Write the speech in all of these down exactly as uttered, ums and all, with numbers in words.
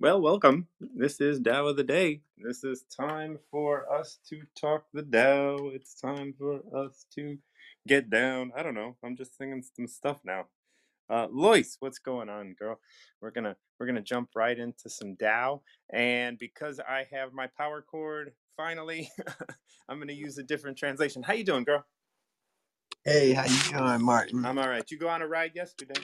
Well, welcome. This is Tao of the Day. This is time for us to talk the Tao. It's time for us to get down. I don't know. I'm just singing some stuff now. Uh, Loyce, what's going on, girl? We're gonna we're gonna jump right into some Tao. And because I have my power cord, finally, I'm gonna use a different translation. How you doing, girl? Hey, how you doing, Martin? I'm all right. You go on a ride yesterday?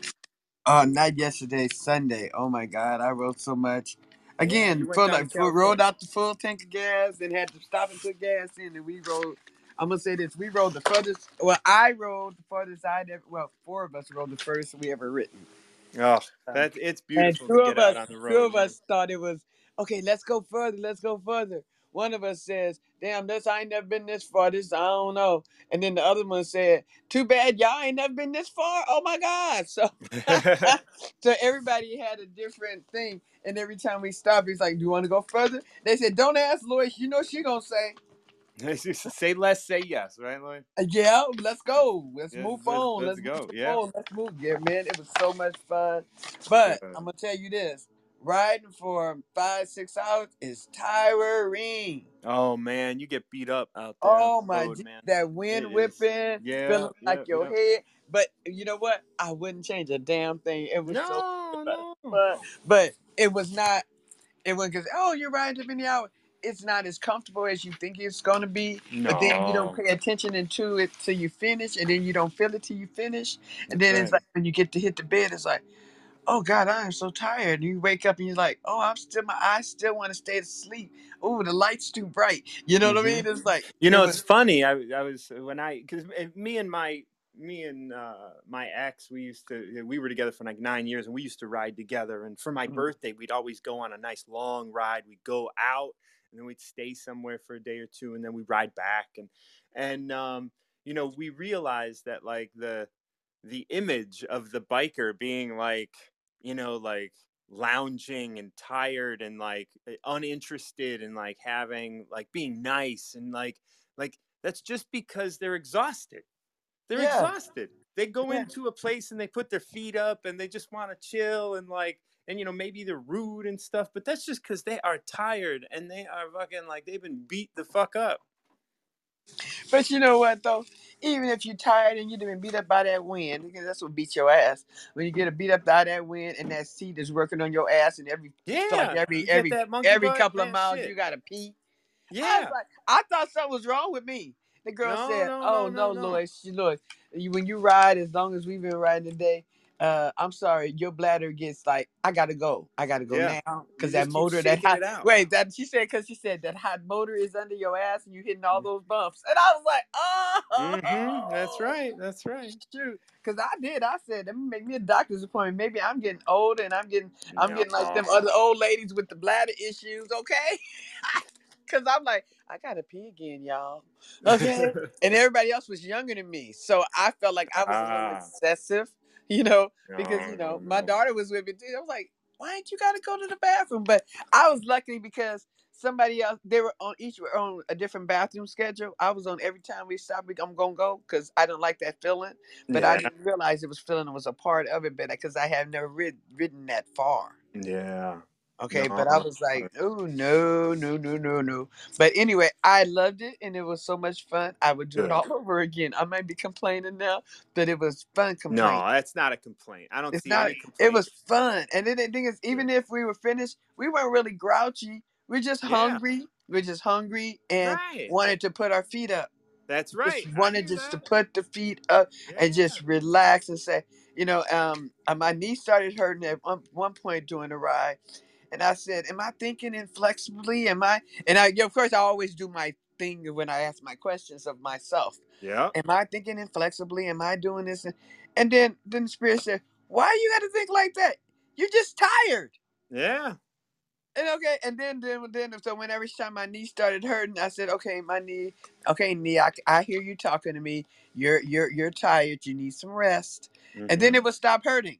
Uh, not yesterday, Sunday. Oh my God, I rode so much. Again, yeah, full, full, rode out the full tank of gas and had to stop and put gas in. And we rode, I'm going to say this, we rode the furthest, well, I rode the furthest I'd ever, well, four of us rode the furthest we ever ridden. Oh, that's, it's beautiful to get out on the road. Two of us thought it was, okay, let's go further, let's go further. One of us says, damn, this, I ain't never been this far. This, I don't know. And then the other one said, too bad y'all ain't never been this far. Oh, my God. So, so everybody had a different thing. And every time we stopped, he's like, do you want to go further? They said, don't ask Loyce. You know she going to say. Say less, say yes. Right, Loyce? Yeah, let's go. Let's yeah, move let's, on. Let's, let's go. Yeah. On. Let's move. Yeah, man. It was so much fun. But yeah. I'm going to tell you this. Riding for five, six hours is tiring. Oh, man. You get beat up out there. Oh, my God. That wind it whipping. Yeah, feeling yeah, like your yeah. head. But you know what? I wouldn't change a damn thing. It was no, so no. But, but it was not. It wasn't because, oh, you're riding too many hours. It's not as comfortable as you think it's going to be. No. But then you don't pay attention into it till you finish. And then you don't feel it till you finish. And then right. it's like when you get to hit the bed, it's like, oh God, I am so tired. And you wake up and you're like, oh, I'm still, my eyes still want to stay asleep. Oh, the light's too bright. You know mm-hmm. what I mean? It's like, you know, it was- it's funny. I, I was, when I, cause me and my, me and uh, my ex, we used to, we were together for like nine years and we used to ride together. And for my mm-hmm. birthday, we'd always go on a nice long ride. We'd go out and then we'd stay somewhere for a day or two. And then we'd ride back. And, and um, you know, we realized that like the, the image of the biker being like, you know, like lounging and tired and like uninterested and like having like being nice and like like that's just because they're exhausted. They're yeah. exhausted. They go yeah. into a place and they put their feet up and they just want to chill and like and, you know, maybe they're rude and stuff. But that's just because they are tired and they are fucking like they've been beat the fuck up. But you know what, though? Even if you're tired and you've been beat up by that wind, because that's what beats your ass. When you get beat up by that wind and that seat is working on your ass and every yeah, like every every every couple of miles shit. You gotta pee. Yeah. I, was like, I thought something was wrong with me. The girl no, said, no, oh, no, no, no. Loyce, look, when you ride, as long as we've been riding today, uh, I'm sorry, your bladder gets like, I gotta go. I gotta go yeah. now. Because that motor, that hot, wait, that she said, because she said that hot motor is under your ass and you're hitting all those bumps. And I was like, oh. Mm-hmm. That's right. That's right. Shoot. Because I did. I said, let me make me a doctor's appointment. Maybe I'm getting older and I'm getting, I'm no. getting like them other old ladies with the bladder issues. Okay. Because I'm like, I got to pee again, y'all. Okay. And everybody else was younger than me. So I felt like I was ah. a little excessive. You know, because, you know, my daughter was with me too. I was like, why ain't you got to go to the bathroom? But I was lucky because somebody else, they were on each were on a different bathroom schedule. I was on every time we stopped, I'm going to go because I don't like that feeling. But yeah. I didn't realize it was feeling was a part of it, but because I have never rid, ridden that far. Yeah. Okay, no. But I was like, oh, no, no, no, no, no. But anyway, I loved it, and it was so much fun. I would do Good. It all over again. I might be complaining now, but it was fun complaining. No, that's not a complaint. I don't it's see not, any complaint. It was fun. And then the thing is, even if we were finished, we weren't really grouchy. We're just hungry. Yeah. We're just hungry and right. wanted to put our feet up. That's right. Just wanted just to put the feet up yeah. and just relax and say, you know, um, my knee started hurting at one, one point during the ride. And I said, am I thinking inflexibly? Am I? And I, of course, I always do my thing when I ask my questions of myself. Yeah. Am I thinking inflexibly? Am I doing this? And, and then, then the spirit said, why you got to think like that? You're just tired. Yeah. And okay. And then, then, then, so when every time my knee started hurting, I said, okay, my knee, okay, knee, I, I hear you talking to me. You're, you're, you're tired. You need some rest. Mm-hmm. And then it would stop hurting.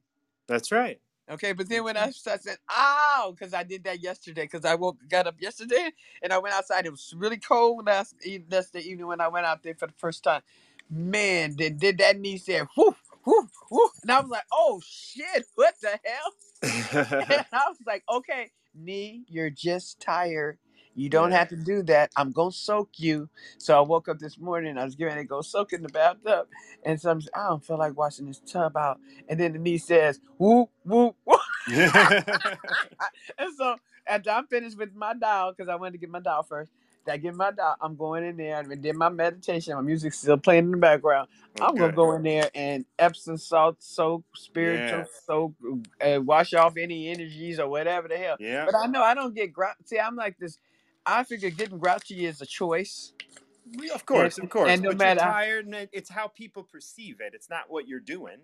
That's right. Okay, but then when I, I said, ow, because I did that yesterday, because I woke, got up yesterday, and I went outside. It was really cold last, last evening when I went out there for the first time. Man, did, did that knee say, whoo, whoo, whoo. And I was like, oh, shit, what the hell? And I was like, okay. knee, you're just tired. You don't yeah. have to do that. I'm going to soak you. So I woke up this morning. I was getting ready to go soak in the bathtub. And so I'm just, I don't feel like washing this tub out. And then the knee says, whoop, whoop, whoop. And so after I'm finished with my dial, because I wanted to get my dial first, I get my dial, I'm going in there. I did my meditation. My music's still playing in the background. Okay. I'm going to go in there and Epsom salt soak, spiritual yeah. soak, uh, wash off any energies or whatever the hell. Yeah. But I know I don't get grouchy. See, I'm like this. I figure getting grouchy is a choice. Of course, and, of course. And no but matter you're tired, and it's how people perceive it. It's not what you're doing.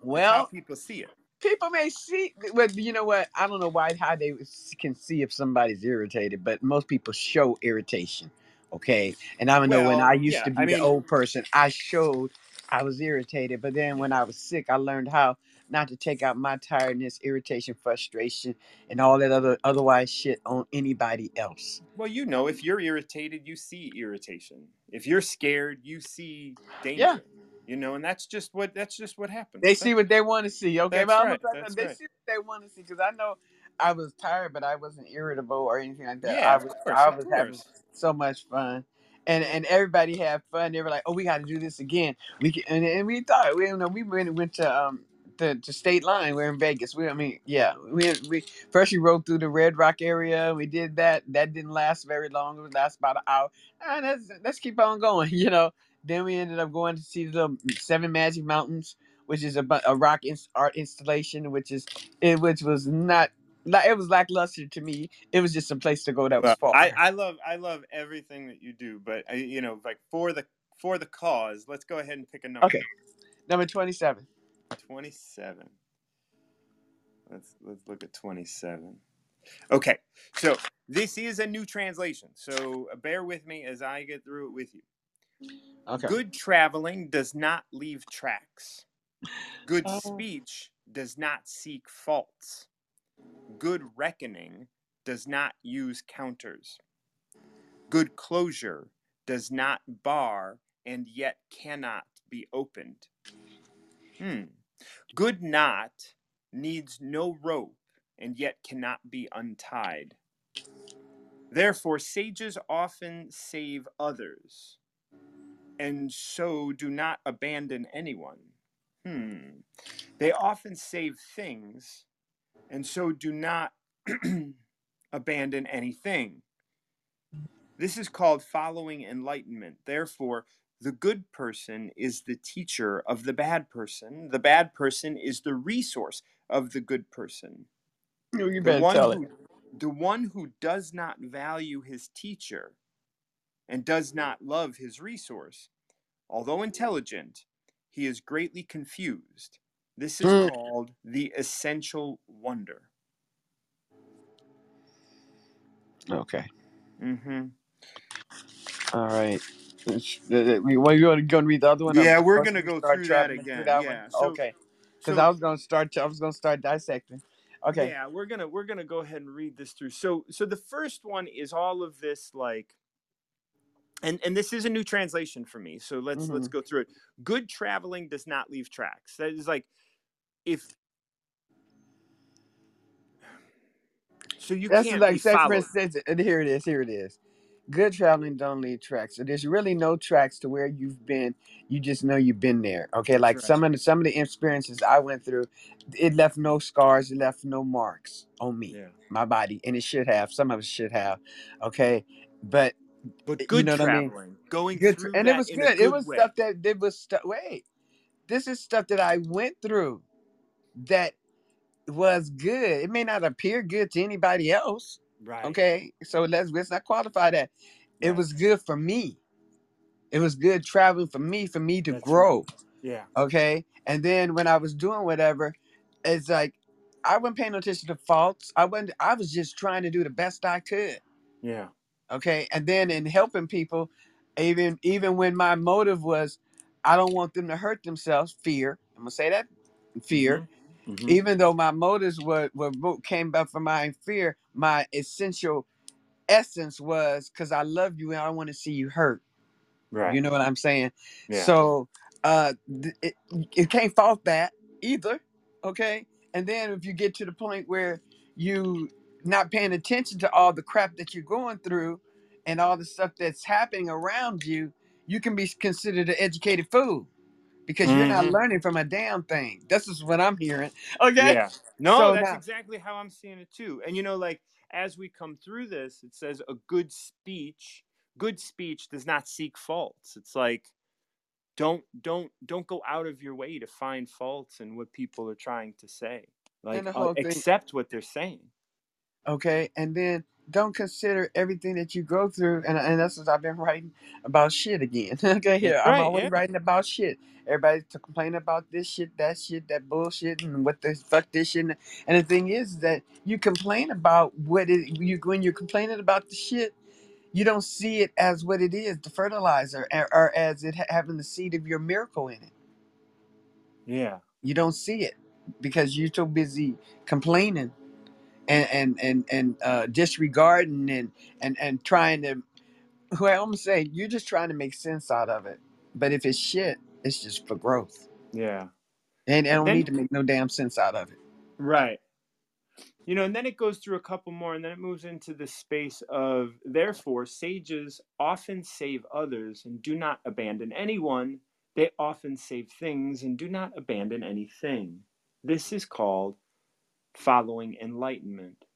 Well, it's how people see it. People may see, well, you know what? I don't know why how they can see if somebody's irritated, but most people show irritation. Okay, and I don't well, know when I used yeah, to be I mean, the old person, I showed I was irritated, but then when I was sick, I learned how not to take out my tiredness, irritation, frustration, and all that other otherwise shit on anybody else. Well, you know, if you're irritated, you see irritation. If you're scared, you see danger. Yeah. You know, and that's just what that's just what happens. They that's see what they want to see. Okay, that's well, right, that's they right. see what they want to see because I know I was tired, but I wasn't irritable or anything like that. Yeah, I was, of course, I was of course. having so much fun. And and everybody had fun. They were like, "Oh, we got to do this again." We can, and, and we thought we you know we went went to um to, to State Line. We're in Vegas. We I mean yeah we we first we rode through the Red Rock area. We did that. That didn't last very long. It would last about an hour. And right, let's let's keep on going. You know. Then we ended up going to see the Seven Magic Mountains, which is a a rock ins, art installation, which is it which was not. It was lackluster to me. It was just a place to go that was far. I, I love, I love everything that you do, but I, you know, like for the for the cause, let's go ahead and pick a number. Okay, number twenty-seven. Twenty-seven. Let's let's look at twenty-seven. Okay, so this is a new translation, so bear with me as I get through it with you. Okay. Good traveling does not leave tracks. Good oh. speech does not seek faults. Good reckoning does not use counters. Good closure does not bar and yet cannot be opened. Hmm. Good knot needs no rope and yet cannot be untied. Therefore, sages often save others, and so do not abandon anyone. Hmm. They often save things, and so do not abandon anything. This is called following enlightenment. Therefore, the good person is the teacher of the bad person. The bad person is the resource of the good person. No, you better tell it. The one who does not value his teacher and does not love his resource, although intelligent, he is greatly confused. This is mm. called the essential wonder. Okay. Mm-hmm. All right. Well, you want to read the other one? Yeah, we're gonna go through that again. Through that yeah. So, okay. Because so, I was gonna start. I was gonna start dissecting. Okay. Yeah, we're gonna we're gonna go ahead and read this through. So so the first one is all of this like. And and this is a new translation for me. So let's mm-hmm. let's go through it. Good traveling does not leave tracks. That is like if so you That's can't like that instance, and here it is, here it is. Good traveling don't leave tracks. So there's really no tracks to where you've been. You just know you've been there. Okay, like right. some of the, some of the experiences I went through, it left no scars, it left no marks on me, yeah. my body, and it should have. Some of us should have. Okay, but But good you know traveling, I mean? going good through, and that it was good. good. It was way. stuff that it was stuff. Wait, this is stuff that I went through that was good. It may not appear good to anybody else, right? Okay, so let's let's not qualify that. Right. It was good for me. It was good traveling for me, for me to That's grow. Right. Yeah. Okay, and then when I was doing whatever, it's like I wasn't paying no attention to faults. I wasn't. I was just trying to do the best I could. Yeah. Okay, and then in helping people, even even when my motive was, I don't want them to hurt themselves, fear. I'm gonna say that, fear. Mm-hmm. Mm-hmm. Even though my motives were, were came back from my fear, my essential essence was because I love you and I don't want to see you hurt. Right. You know what I'm saying? Yeah. So uh, it it can't fault that either. Okay, and then if you get to the point where you not paying attention to all the crap that you're going through and all the stuff that's happening around you, you can be considered an educated fool because mm-hmm. you're not learning from a damn thing. This is what I'm hearing. Okay. Yeah. No, so that's now, exactly how I'm seeing it too. And you know, like as we come through this, it says a good speech, good speech does not seek faults. It's like, don't, don't, don't go out of your way to find faults in what people are trying to say. Like uh, accept what they're saying. Okay. And then don't consider everything that you go through. And, and that's what I've been writing about shit again. Okay. Here, right, I'm always yeah. writing about shit. Everybody's complaining about this shit, that shit, that bullshit, and what the fuck this shit. And the thing is that you complain about what it, you, when you're complaining about the shit, you don't see it as what it is, the fertilizer, or, or as it having the seed of your miracle in it. Yeah. You don't see it because you're so busy complaining. And and and, and uh, disregarding and, and and trying to, who I almost say, you're just trying to make sense out of it. But if it's shit, it's just for growth. Yeah, and I don't then, need to make no damn sense out of it. Right. You know, and then it goes through a couple more, and then it moves into the space of therefore sages often save others and do not abandon anyone. They often save things and do not abandon anything. This is called following enlightenment,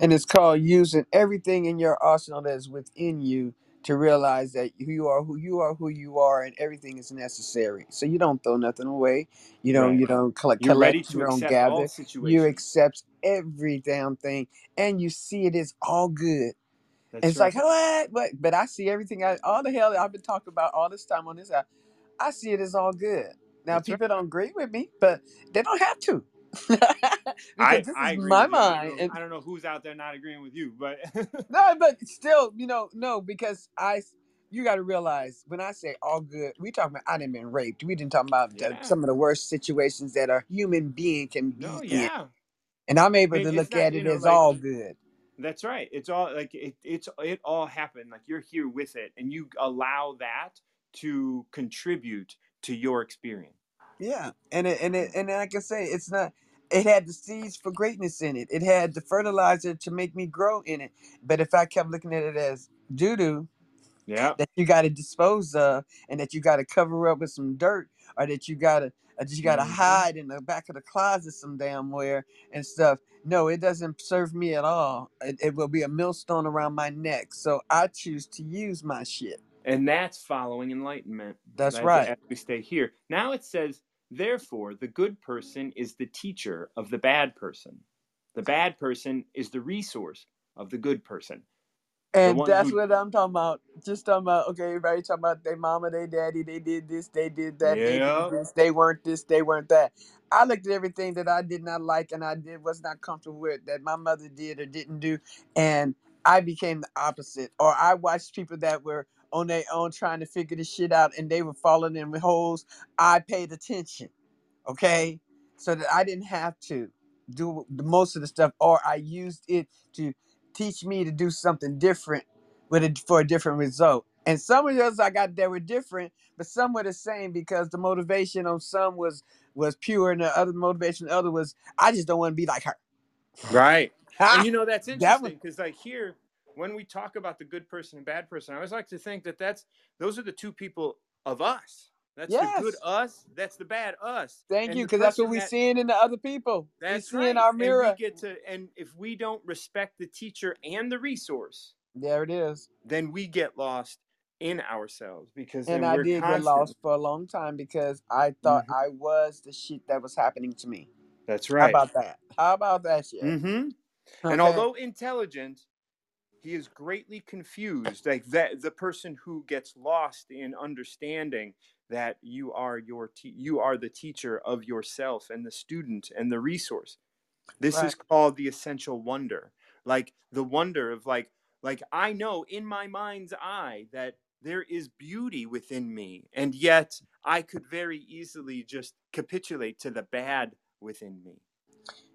and it's called using everything in your arsenal that is within you to realize that you are who you are, who you are, and everything is necessary. So you don't throw nothing away. You don't. Right. You don't collect. You're collect, ready to you accept don't gather. All situations. You accept every damn thing, and you see it is all good. That's it's right. like what, what? But I see everything. I, all the hell I've been talking about all this time on this app, I see it is all good. Now That's people right. don't agree with me, but they don't have to. I, this is I agree my mind. I don't, I don't know who's out there not agreeing with you, but no, but still, you know, no, because I, you got to realize when I say all good, we talking about I didn't been raped. We didn't talk about yeah. the, some of the worst situations that a human being can be no, in, yeah. and I'm able it, to look not, at it know, as like, all good. That's right. It's all like it. It's it all happened. Like you're here with it, and you allow that to contribute to your experience. Yeah, and it, and it, and like I say, it's not. It had the seeds for greatness in it. It had the fertilizer to make me grow in it. But if I kept looking at it as doo doo, yeah, that you got to dispose of, and that you got to cover up with some dirt, or that you got to that you got to mm-hmm. hide in the back of the closet some damn where and stuff. No, it doesn't serve me at all. It, it will be a millstone around my neck. So I choose to use my shit. And that's following enlightenment. That's as, right. As we stay here. Now it says, therefore, the good person is the teacher of the bad person. The bad person is the resource of the good person. And that's who... what I'm talking about. Just talking about, okay, everybody talking about their mama, their daddy, they did this, they did that, yeah. they did this, they weren't this, they weren't that. I looked at everything that I did not like and I did was not comfortable with that my mother did or didn't do. And I became the opposite. Or I watched people that were on their own trying to figure this shit out and they were falling in holes. I paid attention, okay? So that I didn't have to do most of the stuff, or I used it to teach me to do something different with a, for a different result. And some of those I got that were different, but some were the same because the motivation on some was was pure and the other motivation the other was, I just don't want to be like her. Right. Ah, and you know, that's interesting because that like here, when we talk about the good person and bad person, I always like to think that that's those are the two people of us. That's yes. the good us. That's the bad us. Thank and you, because that's what we're that, seeing in the other people. That's we're seeing right. our mirror. And, we get to, and if we don't respect the teacher and the resource, there it is. Then we get lost in ourselves because and I we're did constant. get lost for a long time because I thought mm-hmm. I was the shit that was happening to me. That's right. How about that? How about that shit? Mm-hmm. Okay. And although intelligent, he is greatly confused, like that the person who gets lost in understanding that you are your te- you are the teacher of yourself and the student and the resource. This right. is called the essential wonder, like the wonder of like like I know in my mind's eye that there is beauty within me, and yet I could very easily just capitulate to the bad within me.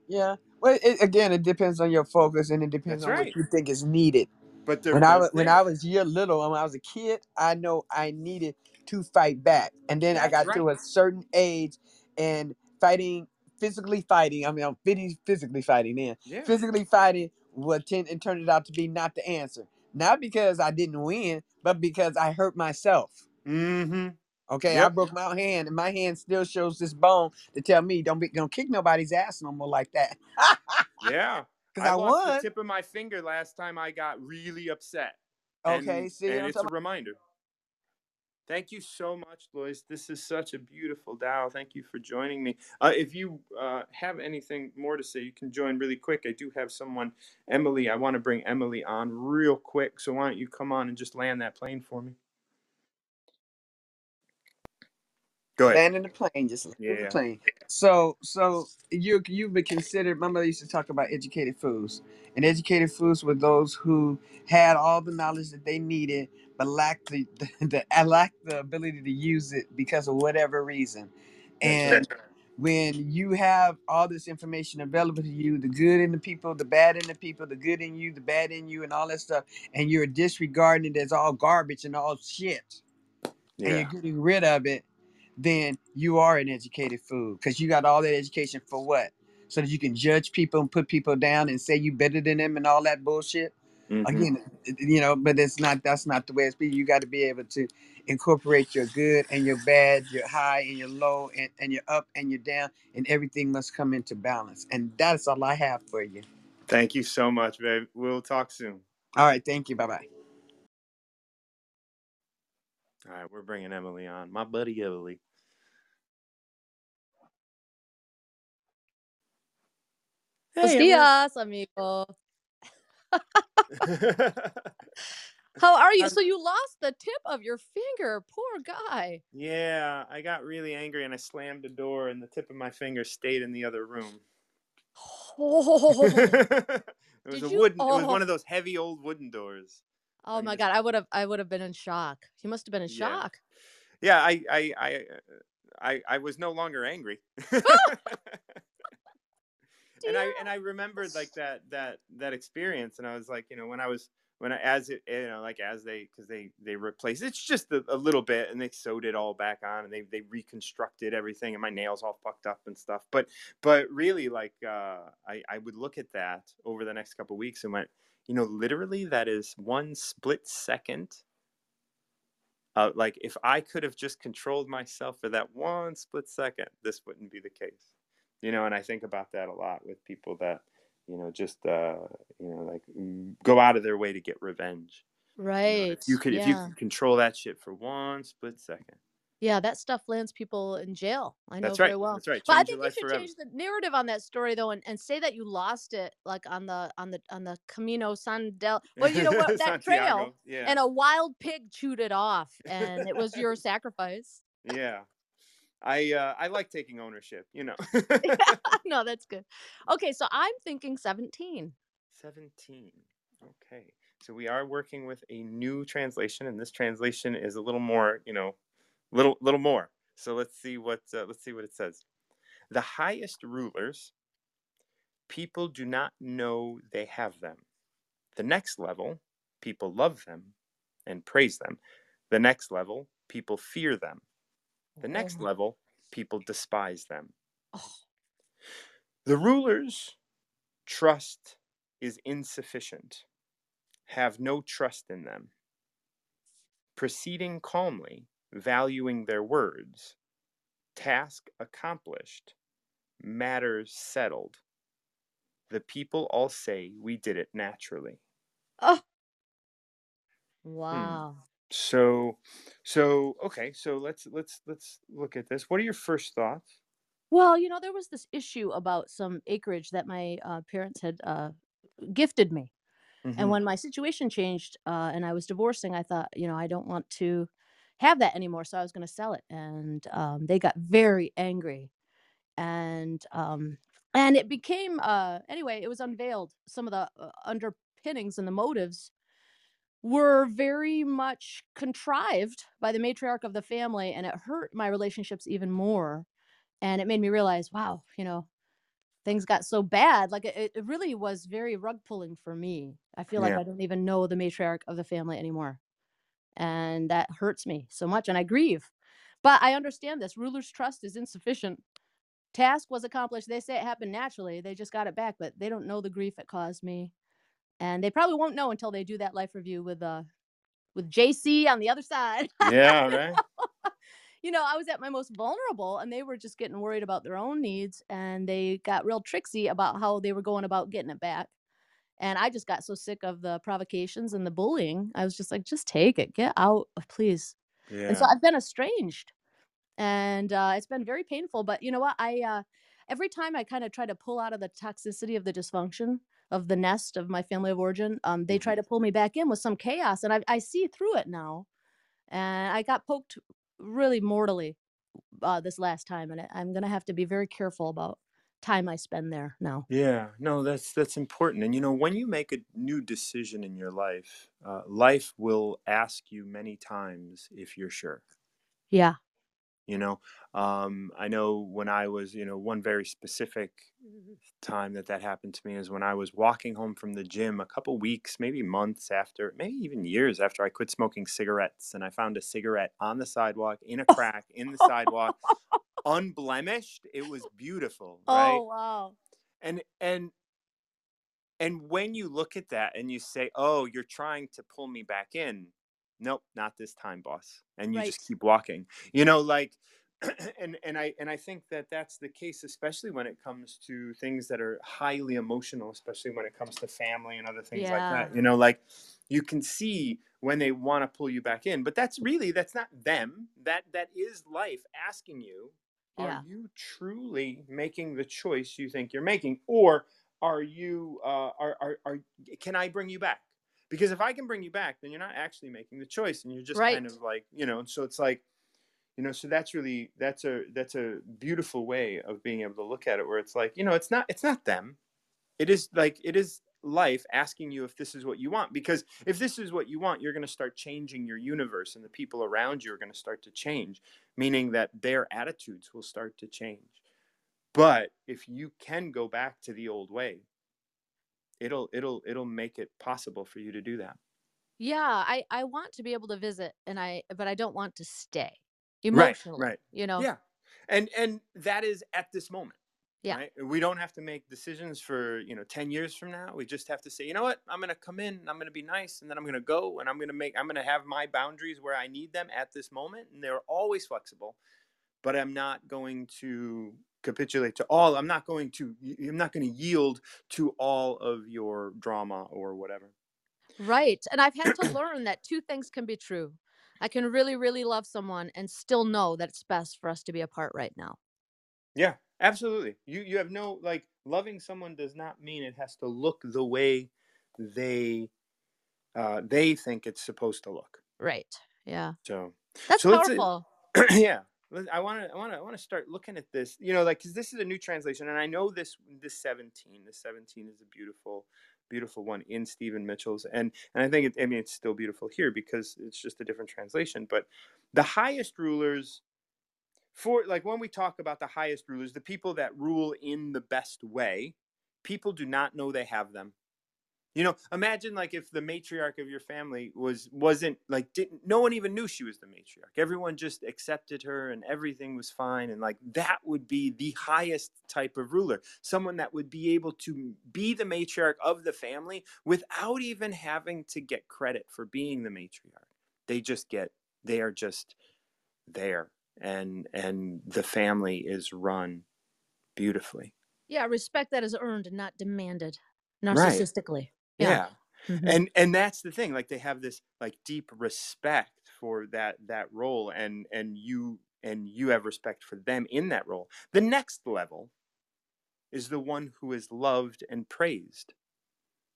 Yeah. Well, it, again, it depends on your focus, and it depends That's on right. what you think is needed. But when I was, when I was year little, when I was a kid, I know I needed to fight back, and then That's I got right. to a certain age, and fighting physically, fighting. I mean, I'm physically fighting then. Yeah. Physically fighting what ten, it turned out to be not the answer. Not because I didn't win, but because I hurt myself. Mm-hmm. Okay, yep. I broke my hand, and my hand still shows this bone to tell me don't be, don't kick nobody's ass no more like that. Yeah, because I, I lost won. The tip of my finger last time I got really upset. Okay, and, see, and it's talking? A reminder. Thank you so much, Loyce. This is such a beautiful Tao. Thank you for joining me. Uh, if you uh, have anything more to say, you can join really quick. I do have someone, Emily. I want to bring Emily on real quick. So why don't you come on and just land that plane for me? Go ahead. Landing the plane, just landing yeah. the plane. So, so you you've been considered. My mother used to talk about educated fools, and educated fools were those who had all the knowledge that they needed, but lacked the the, the lacked the ability to use it because of whatever reason. And when you have all this information available to you, the good in the people, the bad in the people, the good in you, the bad in you, and all that stuff, and you're disregarding it as all garbage and all shit, yeah. and you're getting rid of it. Then you are an educated fool because you got all that education for what? So that you can judge people and put people down and say you better than them and all that bullshit. Mm-hmm. Again, you know, but it's not, that's not the way it's been. You got to be able to incorporate your good and your bad, your high and your low and, and your up and your down, and everything must come into balance. And that's all I have for you. Thank you so much, babe. We'll talk soon. All right. Thank you. Bye-bye. All right. We're bringing Emily on. My buddy, Emily. Hey, Dios, amigo. How are you? So you lost the tip of your finger. Poor guy. Yeah, I got really angry and I slammed the door and the tip of my finger stayed in the other room. Oh. It was Did a wooden you? Oh. It was one of those heavy old wooden doors. Oh my God, I would have I would have been in shock. He must have been in yeah. shock. Yeah, I I I I I was no longer angry. And I and I remembered like that that that experience, and I was like, you know, when I was when I as it you know like as they because they they replaced it's just a, a little bit, and they sewed it all back on, and they they reconstructed everything, and my nails all fucked up and stuff. But but really, like uh, I I would look at that over the next couple of weeks and went, you know, literally that is one split second. Uh, like if I could have just controlled myself for that one split second, this wouldn't be the case. You know, and I think about that a lot with people that, you know, just, uh, you know, like go out of their way to get revenge. Right. You know, if you could, yeah. if you could control that shit for one split second. Yeah, that stuff lands people in jail. I know That's right. very well. That's right. Change but I think you should forever. change the narrative on that story though, and, and say that you lost it like on the on the on the Camino San Del. Well, you know what, that trail, yeah. and a wild pig chewed it off, and it was your sacrifice. Yeah. I uh, I like taking ownership, you know. Yeah, no, that's good. Okay, so I'm thinking seventeen. seventeen. Okay. So we are working with a new translation, and this translation is a little more, you know, little little more. So let's see what uh, let's see what it says. The highest rulers, people do not know they have them. The next level, people love them and praise them. The next level, people fear them. The next level, people despise them. Oh. The rulers' trust is insufficient. Have no trust in them. Proceeding calmly, valuing their words. Task accomplished. Matters settled. The people all say we did it naturally. Oh. Wow. Hmm. So, so, okay. So let's, let's, let's look at this. What are your first thoughts? Well, you know, there was this issue about some acreage that my uh, parents had uh, gifted me. Mm-hmm. And when my situation changed uh, and I was divorcing, I thought, you know, I don't want to have that anymore. So I was going to sell it. And um, they got very angry. And, um, and it became, uh, anyway, it was unveiled. Some of the uh, underpinnings and the motives were very much contrived by the matriarch of the family, and it hurt my relationships even more. And it made me realize, wow, you know, things got so bad. Like it, it really was very rug pulling for me. I feel yeah. like I don't even know the matriarch of the family anymore. And that hurts me so much, and I grieve. But I understand this. Ruler's trust is insufficient. Task was accomplished. They say it happened naturally. They just got it back, but they don't know the grief it caused me. And they probably won't know until they do that life review with uh, with J C on the other side. Yeah, right. You know, I was at my most vulnerable, and they were just getting worried about their own needs, and they got real tricksy about how they were going about getting it back. And I just got so sick of the provocations and the bullying. I was just like, just take it, get out, please. Yeah. And so I've been estranged, and uh, it's been very painful. But you know what? I uh, every time I kind of try to pull out of the toxicity of the dysfunction of the nest of my family of origin, um, they try to pull me back in with some chaos, and I, I see through it now. And I got poked really mortally uh, this last time, and I'm going to have to be very careful about time I spend there now. Yeah, no, that's that's important. And, you know, when you make a new decision in your life, uh, life will ask you many times if you're sure. Yeah. You know, um, I know when I was, you know, one very specific time that that happened to me is when I was walking home from the gym a couple weeks, maybe months after, maybe even years after I quit smoking cigarettes, and I found a cigarette on the sidewalk, in a crack, in the sidewalk, unblemished. It was beautiful. Right? Oh, wow. And, and, and when you look at that and you say, oh, you're trying to pull me back in. Nope, not this time, boss. And you right. just keep walking, you know, like, and, and I, and I think that that's the case, especially when it comes to things that are highly emotional, especially when it comes to family and other things yeah. like that, you know, like you can see when they want to pull you back in, but that's really, that's not them. That, that is life asking you, yeah. are you truly making the choice you think you're making? Or are you, uh, are, are, are, can I bring you back? Because if I can bring you back, then you're not actually making the choice, and you're just right. kind of like, you know, so it's like, you know, so that's really, that's a, that's a beautiful way of being able to look at it, where it's like, you know, it's not, it's not them. It is like, it is life asking you if this is what you want, because if this is what you want, you're going to start changing your universe, and the people around you are going to start to change, meaning that their attitudes will start to change. But if you can go back to the old way, it'll, it'll, it'll make it possible for you to do that. Yeah. I, I want to be able to visit, and I, but I don't want to stay emotionally, right, right. you know? Yeah. And, and that is at this moment. Yeah. Right? We don't have to make decisions for, you know, ten years from now. We just have to say, you know what, I'm going to come in and I'm going to be nice, and then I'm going to go, and I'm going to make, I'm going to have my boundaries where I need them at this moment. And they're always flexible, but I'm not going to capitulate to all. I'm not going to, I'm not going to yield to all of your drama or whatever. Right. And I've had to learn that two things can be true. I can really, really love someone and still know that it's best for us to be apart right now. Yeah, absolutely. You, you have no, like, loving someone does not mean it has to look the way they, uh, they think it's supposed to look. Right. Yeah. So that's so powerful. Let's, uh, yeah. I want to, I want to, I want to start looking at this, you know, like, cause this is a new translation, and I know this, this seventeen, this seventeen is a beautiful, beautiful one in Stephen Mitchell's. And, and I think it, I mean, it's still beautiful here because it's just a different translation, but the highest rulers for, like, when we talk about the highest rulers, the people that rule in the best way, people do not know they have them. You know, imagine, like, if the matriarch of your family was, wasn't like, didn't, no one even knew she was the matriarch. Everyone just accepted her and everything was fine. And, like, that would be the highest type of ruler. Someone that would be able to be the matriarch of the family without even having to get credit for being the matriarch. They just get, they are just there. And, and the family is run beautifully. Yeah. Respect that is earned and not demanded narcissistically. Right. Yeah. yeah. Mm-hmm. And, and that's the thing. Like, they have this, like, deep respect for that, that role, and, and you, and you have respect for them in that role. The next level is the one who is loved and praised.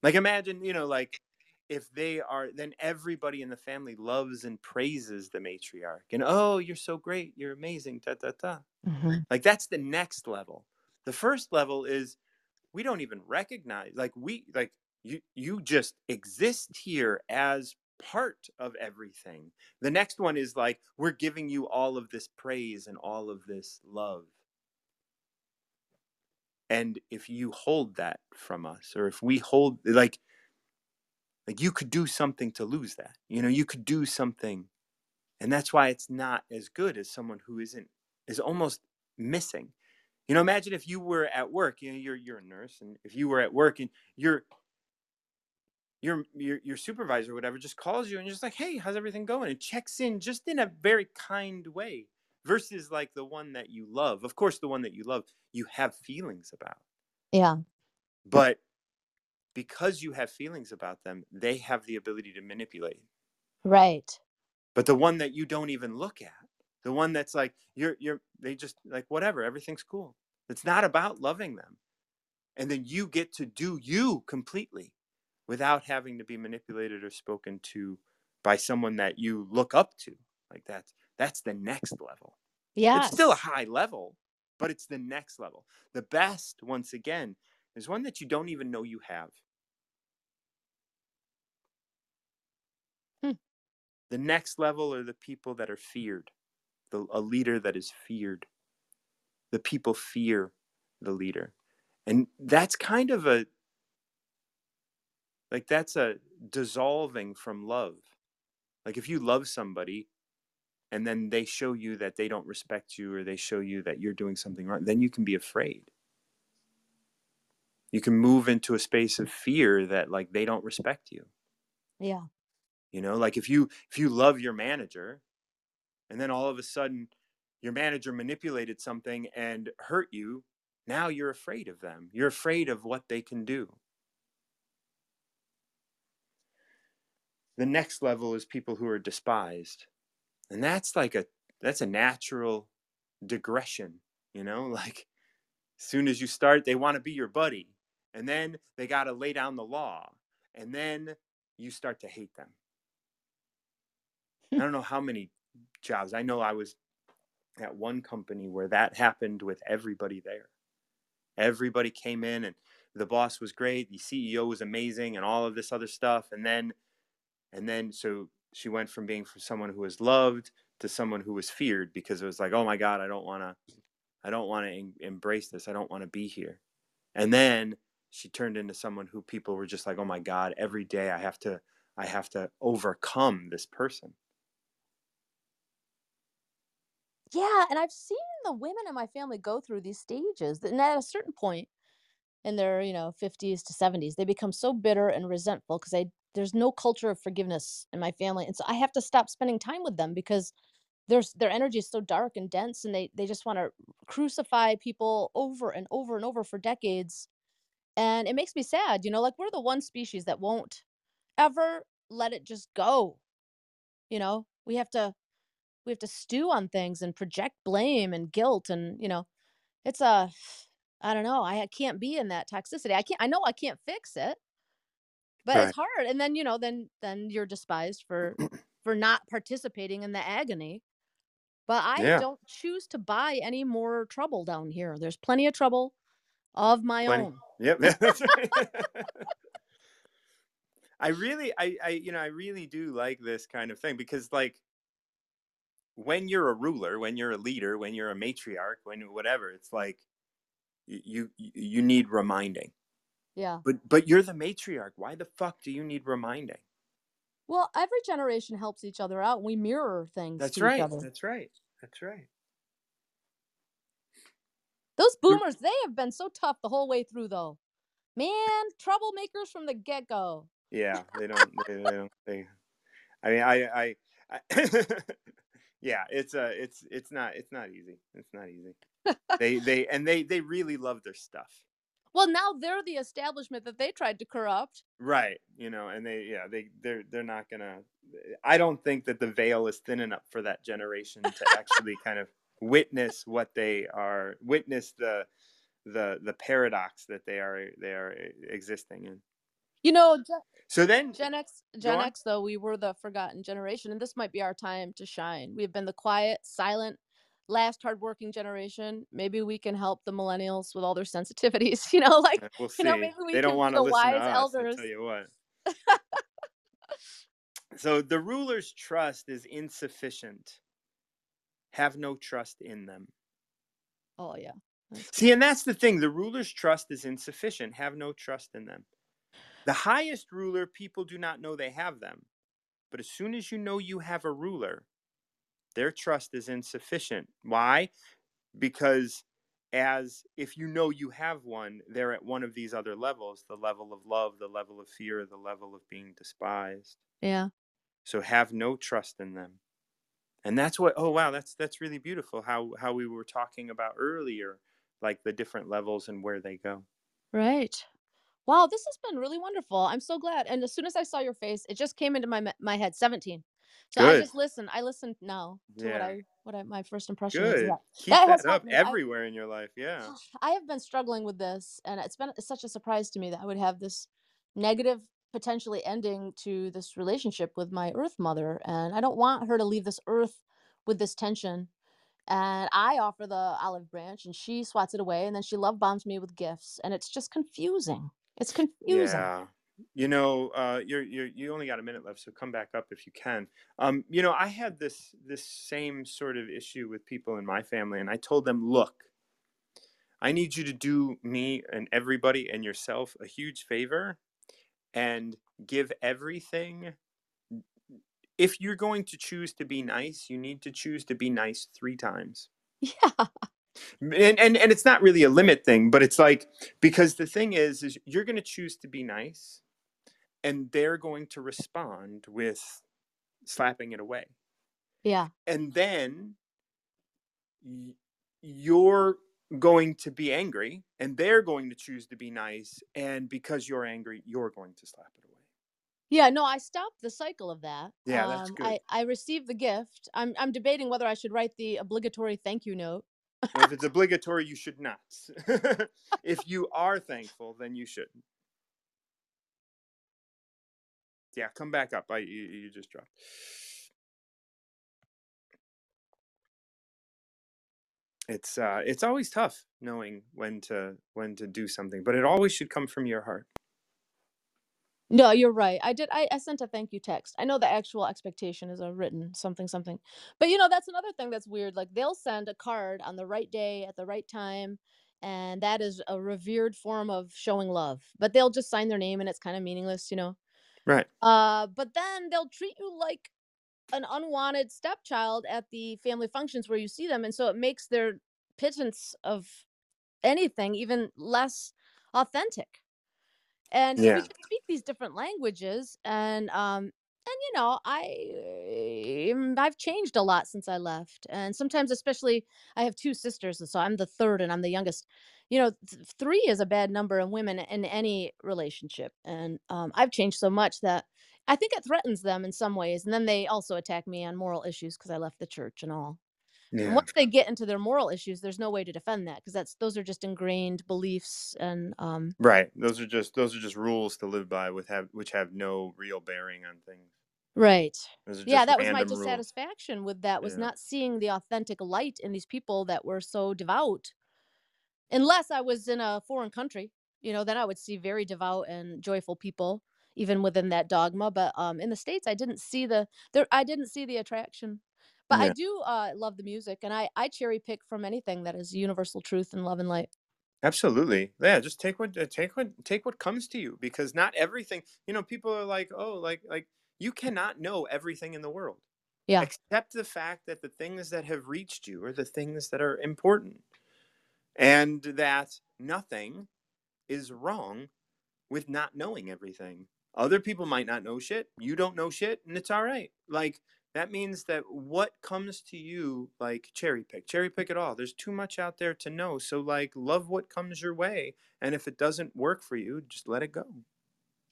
Like, imagine, you know, like, if they are, then everybody in the family loves and praises the matriarch, and, oh, you're so great. You're amazing. Da, da, da. Mm-hmm. Like, that's the next level. The first level is we don't even recognize, like, we, like, You you just exist here as part of everything. The next one is, like, we're giving you all of this praise and all of this love. And if you hold that from us, or if we hold, like, like you could do something to lose that. You know, you could do something. And that's why it's not as good as someone who isn't, is almost missing. You know, imagine if you were at work, you know, you're, you're a nurse, and if you were at work and you're your, your, your supervisor or whatever just calls you and just like, hey, how's everything going? And checks in just in a very kind way versus like the one that you love. Of course, the one that you love, you have feelings about. Yeah. But because you have feelings about them, they have the ability to manipulate. Right. But the one that you don't even look at, the one that's like, you're, you're, they just like, whatever, everything's cool. It's not about loving them. And then you get to do you completely without having to be manipulated or spoken to by someone that you look up to. Like that's, that's the next level. Yeah. It's still a high level, but it's the next level. The best, once again, is one that you don't even know you have. Hmm. The next level are the people that are feared. The, a leader that is feared. The people fear the leader. And that's kind of a, like that's a dissolving from love. Like if you love somebody and then they show you that they don't respect you or they show you that you're doing something wrong, then you can be afraid. You can move into a space of fear that like they don't respect you. Yeah. You know, like if you, if you love your manager and then all of a sudden your manager manipulated something and hurt you, now you're afraid of them. You're afraid of what they can do. The next level is people who are despised. And that's like a, that's a natural digression, you know, like as soon as you start, they want to be your buddy and then they got to lay down the law and then you start to hate them. I don't know how many jobs. I know I was at one company where that happened with everybody there. Everybody came in and the boss was great. The C E O was amazing and all of this other stuff. And then, and then, so she went from being from someone who was loved to someone who was feared because it was like, oh my God, I don't want to, I don't want to em- embrace this. I don't want to be here. And then she turned into someone who people were just like, oh my God, every day I have to, I have to overcome this person. Yeah, and I've seen the women in my family go through these stages. And at a certain point in their, you know, fifties to seventies, they become so bitter and resentful because I there's no culture of forgiveness in my family. And so I have to stop spending time with them because there's their energy is so dark and dense and they, they just want to crucify people over and over and over for decades. And it makes me sad, you know, like we're the one species that won't ever let it just go. You know, we have to We have to stew on things and project blame and guilt. And, you know, it's a, I don't know. I can't be in that toxicity. I can't, I know I can't fix it, but right. It's hard. And then, you know, then, then you're despised for, for not participating in the agony. But I yeah. don't choose to buy any more trouble down here. There's plenty of trouble of my plenty. own. Yep. That's right. I really, I, I, you know, I really do like this kind of thing because like, when you're a ruler, when you're a leader, when you're a matriarch, when whatever, it's like you, you you need reminding. Yeah. But but you're the matriarch. Why the fuck do you need reminding? Well, every generation helps each other out. We mirror things. That's to right. Each other. That's right. That's right. Those boomers, they have been so tough the whole way through, though. Man, troublemakers from the get go. Yeah, they don't. they, they don't. They. I mean, I. I, I Yeah, it's a, uh, it's, it's not, it's not easy. It's not easy. They, they, and they, they really love their stuff. Well, now they're the establishment that they tried to corrupt. Right. You know, and they, yeah, they, they're, they're not gonna, I don't think that the veil is thin enough for that generation to actually kind of witness what they are, witness the, the, the paradox that they are, they are existing in. You know, so then Gen X, Gen X, though, we were the forgotten generation, and this might be our time to shine. We've been the quiet, silent, last hardworking generation. Maybe we can help the millennials with all their sensitivities. You know, like we'll see. You know, maybe we they don't want to listen to us. Elders. I'll tell you what. So the ruler's trust is insufficient. Have no trust in them. Oh yeah. See, and that's the thing. The ruler's trust is insufficient. Have no trust in them. The highest ruler, people do not know they have them. But as soon as you know you have a ruler, their trust is insufficient. Why? Because as if you know you have one, they're at one of these other levels, the level of love, the level of fear, the level of being despised. Yeah. So have no trust in them. And that's what, oh, wow, that's that's really beautiful, how how we were talking about earlier, like the different levels and where they go. Right. Wow, this has been really wonderful. I'm so glad. And as soon as I saw your face, it just came into my my head, seventeen. So Good. I just listen. I listen now to yeah. what I what I, my first impression Good. Is. Yeah. Keep that, that up everywhere I, in your life. Yeah. I have been struggling with this, and it's been such a surprise to me that I would have this negative potentially ending to this relationship with my earth mother, and I don't want her to leave this earth with this tension. And I offer the olive branch, and she swats it away, and then she love bombs me with gifts, and it's just confusing. It's confusing. Yeah. You know, uh, you're you're you only got a minute left, so come back up if you can. Um, you know, I had this this same sort of issue with people in my family, and I told them, look, I need you to do me and everybody and yourself a huge favor, and give everything. If you're going to choose to be nice, you need to choose to be nice three times. Yeah. And, and and it's not really a limit thing, but it's like, because the thing is, is you're going to choose to be nice, and they're going to respond with slapping it away. Yeah. And then you're going to be angry, and they're going to choose to be nice. And because you're angry, you're going to slap it away. Yeah, no, I stopped the cycle of that. Yeah, um, that's good. I, I received the gift. I'm I'm debating whether I should write the obligatory thank you note. Well, if it's obligatory, you should not. If you are thankful, then you should. Yeah, come back up. I you, you just dropped. It's uh, it's always tough knowing when to when to do something, but it always should come from your heart. No, you're right. I did. I, I sent a thank you text. I know the actual expectation is a written something, something. But, you know, that's another thing that's weird. Like, they'll send a card on the right day at the right time. And that is a revered form of showing love. But they'll just sign their name, and it's kind of meaningless, you know. Right. Uh, but then they'll treat you like an unwanted stepchild at the family functions where you see them. And so it makes their pittance of anything even less authentic. And yeah. we can speak these different languages, and um, and you know, I I've changed a lot since I left. And sometimes, especially, I have two sisters, and so I'm the third, and I'm the youngest. You know, th- three is a bad number in women in any relationship, and um, I've changed so much that I think it threatens them in some ways. And then they also attack me on moral issues because I left the church and all. Yeah. And once they get into their moral issues, there's no way to defend that, because that's those are just ingrained beliefs and um, right. Those are just those are just rules to live by, with have which have no real bearing on things. Right. Yeah, that was my dissatisfaction rules. With that was yeah. not seeing the authentic light in these people that were so devout. Unless I was in a foreign country, you know, then I would see very devout and joyful people, even within that dogma. But um, in the States, I didn't see the there. I didn't see the attraction. But yeah. I do uh, love the music, and I, I cherry pick from anything that is universal truth and love and light. Absolutely. Yeah. Just take what, take what, take what comes to you, because not everything, you know, people are like, oh, like, like you cannot know everything in the world. Yeah. Except the fact that the things that have reached you are the things that are important, and that nothing is wrong with not knowing everything. Other people might not know shit. You don't know shit, and it's all right. Like, that means that what comes to you, like, cherry pick, cherry pick it all. There's too much out there to know. So, like, love what comes your way. And if it doesn't work for you, just let it go.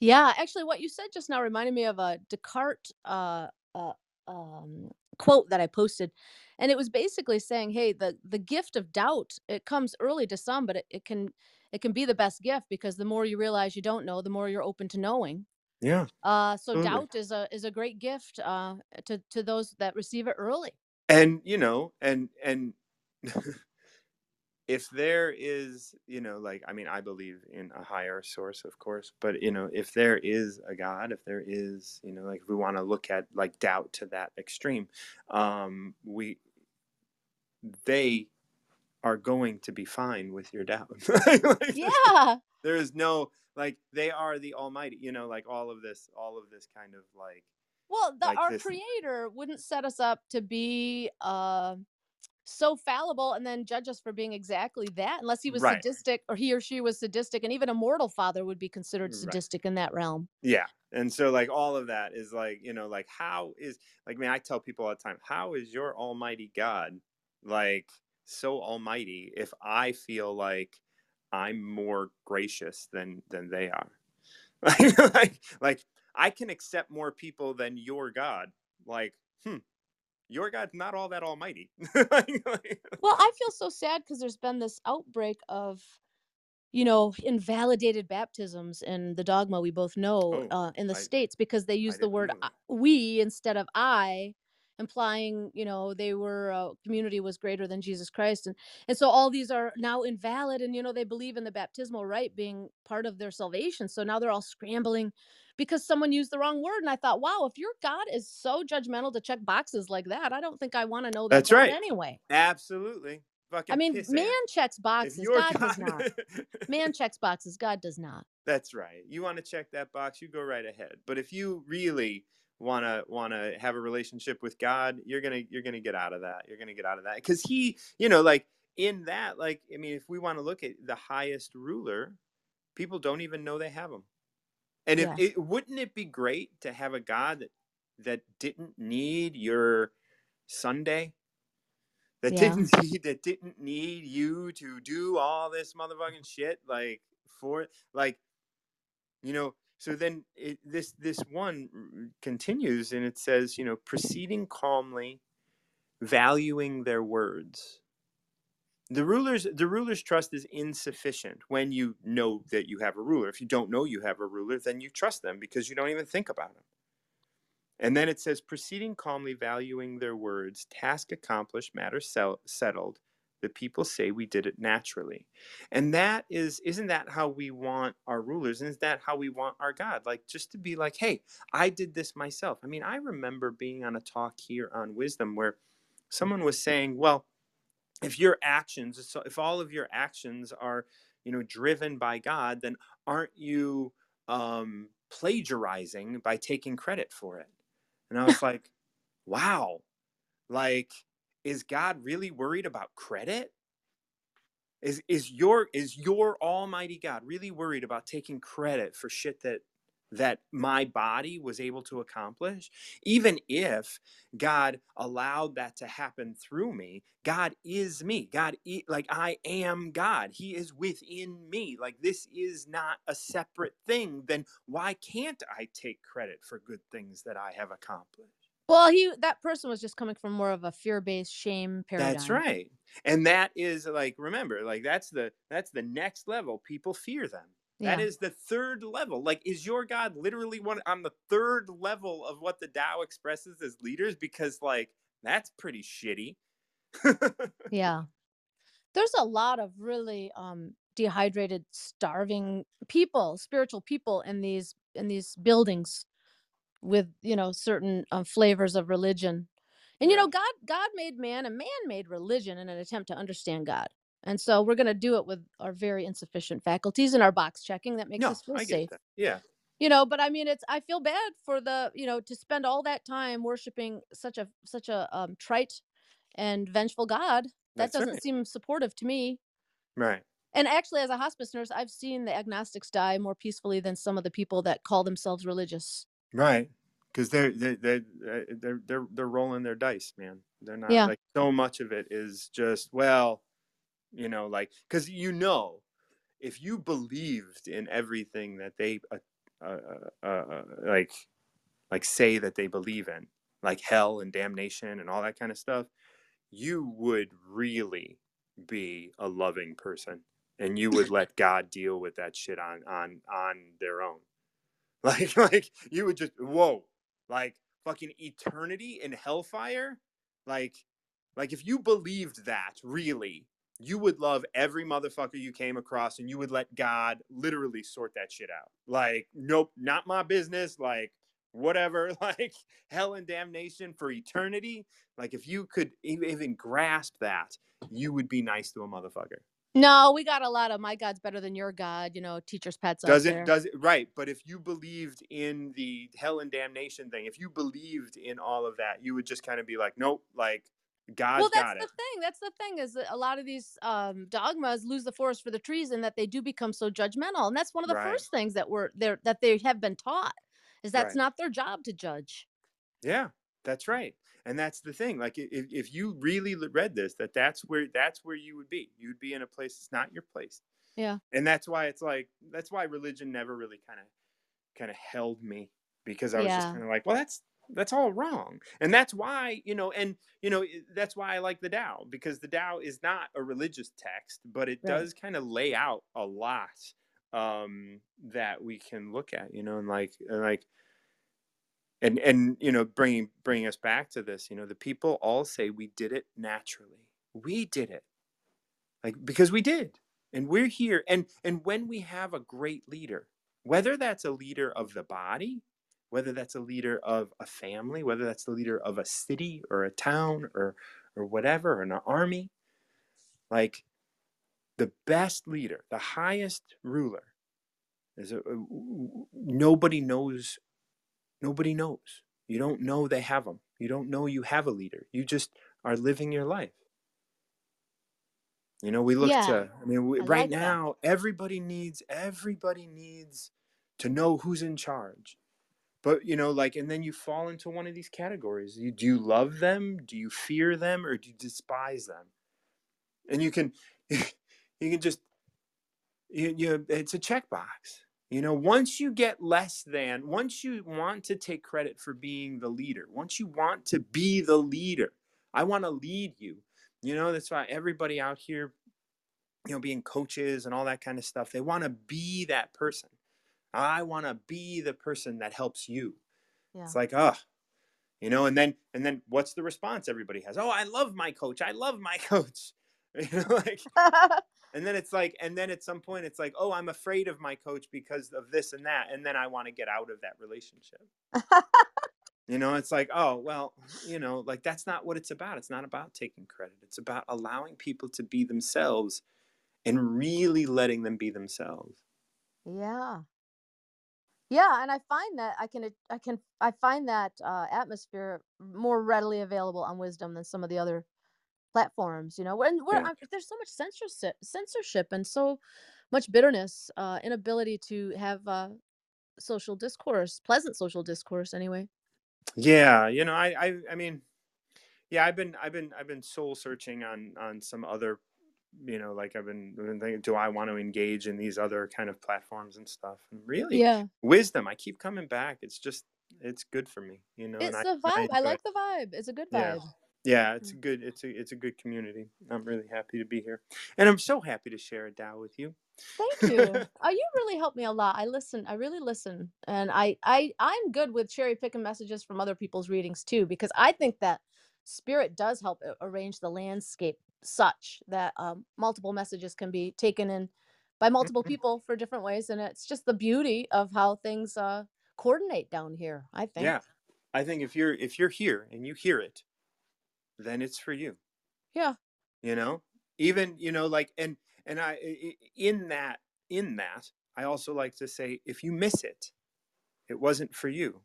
Yeah. Actually, what you said just now reminded me of a Descartes uh, uh, um, quote that I posted. And it was basically saying, hey, the, the gift of doubt, it comes early to some, but it, it can it can be the best gift, because the more you realize you don't know, the more you're open to knowing. Yeah. Uh, so totally. Doubt is a is a great gift uh, to to those that receive it early. And you know, and and if there is, you know, like, I mean, I believe in a higher source, of course, but you know, if there is a God, if there is, you know, like, if we want to look at like doubt to that extreme, um, we they are going to be fine with your doubt. Like, yeah. There is no. Like, they are the almighty, you know, like all of this, all of this kind of like. Well, the, like our this. Creator wouldn't set us up to be uh, so fallible and then judge us for being exactly that, unless he was right. sadistic, or he or she was sadistic. And even a mortal father would be considered sadistic right. in that realm. Yeah. And so like all of that is like, you know, like how is like, man, I tell people all the time, how is your almighty God like so almighty if I feel like I'm more gracious than, than they are? Like, like, like I can accept more people than your God. Like, hmm. Your God's not all that almighty. Well, I feel so sad because there's been this outbreak of, you know, invalidated baptisms and the dogma we both know oh, uh, in the I, States, because they use the word we instead of I, implying, you know, they were, uh, community was greater than Jesus Christ. And, and so all these are now invalid. And, you know, they believe in the baptismal rite being part of their salvation. So now they're all scrambling because someone used the wrong word. And I thought, wow, if your God is so judgmental to check boxes like that, I don't think I want to know that That's God right. anyway. Absolutely. Fucking I mean, man out. checks boxes. God, God does not. Man checks boxes. God does not. That's right. You want to check that box, you go right ahead. But if you really want to want to have a relationship with God, you're going to you're going to get out of that. You're going to get out of that. Because he, you know, like in that, like, I mean, if we want to look at the highest ruler, people don't even know they have him. And if, yeah. it, wouldn't it be great to have a God that, that didn't need your Sunday, that yeah. didn't need, that didn't need you to do all this motherfucking shit, like for like, you know. So then it, this this one continues, and it says, you know, proceeding calmly, valuing their words. The ruler's, the ruler's trust is insufficient when you know that you have a ruler. If you don't know you have a ruler, then you trust them because you don't even think about them. And then it says, proceeding calmly, valuing their words, task accomplished, matter settled. The people say we did it naturally. And that is, isn't that how we want our rulers? Isn't that how we want our God? Like just to be like, hey, I did this myself. I mean, I remember being on a talk here on Wisdom where someone was saying, well, if your actions, if all of your actions are, you know, driven by God, then aren't you um, plagiarizing by taking credit for it? And I was like, wow, like, is God really worried about credit? Is is your is your almighty God really worried about taking credit for shit that that my body was able to accomplish? Even if God allowed that to happen through me, God is me. God, is, like I am God. He is within me. Like this is not a separate thing. Then why can't I take credit for good things that I have accomplished? Well, he, that person was just coming from more of a fear-based shame paradigm. That's right. And that is like, remember, like that's the, that's the next level. People fear them. That yeah. is the third level. Like, is your God literally one on the third level of what the Tao expresses as leaders? Because, like, that's pretty shitty. Yeah. There's a lot of really um, dehydrated, starving people, spiritual people in these in these buildings with, you know, certain um, flavors of religion. And, you know, God, God made man, and man made religion in an attempt to understand God. And so we're going to do it with our very insufficient faculties and our box checking that makes no, us feel I get safe. That. Yeah. You know, but I mean, it's, I feel bad for the, you know, to spend all that time worshiping such a, such a um, trite and vengeful God. That That's doesn't right. seem supportive to me. Right. And actually, as a hospice nurse, I've seen the agnostics die more peacefully than some of the people that call themselves religious. Right. Because they're, they're, they're, they're, they're, they're rolling their dice, man. They're not yeah. like, so much of it is just, well, you know, like, because, you know, if you believed in everything that they uh, uh, uh, like, like say that they believe in, like hell and damnation and all that kind of stuff, you would really be a loving person, and you would let God deal with that shit on on on their own. Like, like you would just whoa, like fucking eternity and hellfire, like, like if you believed that really. You would love every motherfucker you came across, and you would let God literally sort that shit out. Like, nope, not my business. Like, whatever, like hell and damnation for eternity. Like, if you could even grasp that, you would be nice to a motherfucker. No, we got a lot of my God's better than your God, you know, teacher's pets. Does it, does it, right. But if you believed in the hell and damnation thing, if you believed in all of that, you would just kind of be like, nope, like, God's well, got it. Well, that's the thing. That's the thing is that a lot of these um, dogmas lose the forest for the trees, and that they do become so judgmental. And that's one of the right. first things that we're there that they have been taught is that's right. not their job to judge. Yeah, that's right. And that's the thing. Like if, if you really read this, that that's where that's where you would be. You'd be in a place that's not your place. Yeah. And that's why it's like that's why religion never really kind of kind of held me, because I was yeah. just kind of like, well, that's. That's all wrong. And that's why, you know, and, you know, that's why I like the Tao, because the Tao is not a religious text, but it right. does kind of lay out a lot um, that we can look at, you know, and like, and like, and, and, you know, bringing, bringing us back to this, you know, the people all say we did it naturally. We did it like, because we did, and we're here. And, and when we have a great leader, whether that's a leader of the body, whether that's a leader of a family, whether that's the leader of a city or a town or or whatever, or an army, like the best leader, the highest ruler, is a, nobody knows. Nobody knows. You don't know they have them. You don't know you have a leader. You just are living your life. You know, we look yeah, to. I mean, we, I right like now, that. everybody needs. Everybody needs to know who's in charge. But, you know, like, and then you fall into one of these categories. You, do you love them? Do you fear them? Or do you despise them? And you can, you can just, you, you, it's a checkbox. You know, once you get less than, once you want to take credit for being the leader, once you want to be the leader, I want to lead you. You know, that's why everybody out here, you know, being coaches and all that kind of stuff, they want to be that person. I want to be the person that helps you. Yeah. It's like, oh, you know, and then, and then what's the response everybody has? Oh, I love my coach. I love my coach. You know, like, and then it's like, and then at some point it's like, oh, I'm afraid of my coach because of this and that. And then I want to get out of that relationship. You know, it's like, oh, well, you know, like that's not what it's about. It's not about taking credit. It's about allowing people to be themselves and really letting them be themselves. Yeah. Yeah, and I find that I can I can I find that uh, atmosphere more readily available on Wisdom than some of the other platforms. You know, when we're, yeah. there's so much censorship, censorship, and so much bitterness, uh, inability to have uh, social discourse, pleasant social discourse, anyway. Yeah, you know, I, I I mean, yeah, I've been I've been I've been soul searching on on some other, you know, like I've been, I've been thinking, do I want to engage in these other kind of platforms and stuff? And really, yeah. Wisdom, I keep coming back. It's just, it's good for me, you know. It's the vibe. I, I like the vibe. It's a good vibe. Yeah, yeah it's a good, it's a, it's a good community. I'm really happy to be here, and I'm so happy to share a Tao with you. Thank you. Oh, you really helped me a lot. I listen. I really listen, and I, I, I'm good with cherry picking messages from other people's readings too, because I think that spirit does help arrange the landscape such that um, multiple messages can be taken in by multiple people for different ways. And it's just the beauty of how things uh, coordinate down here, I think. Yeah. I think if you're, if you're here and you hear it, then it's for you. Yeah. You know, even, you know, like, and, and I, in that, in that, I also like to say, if you miss it, it wasn't for you.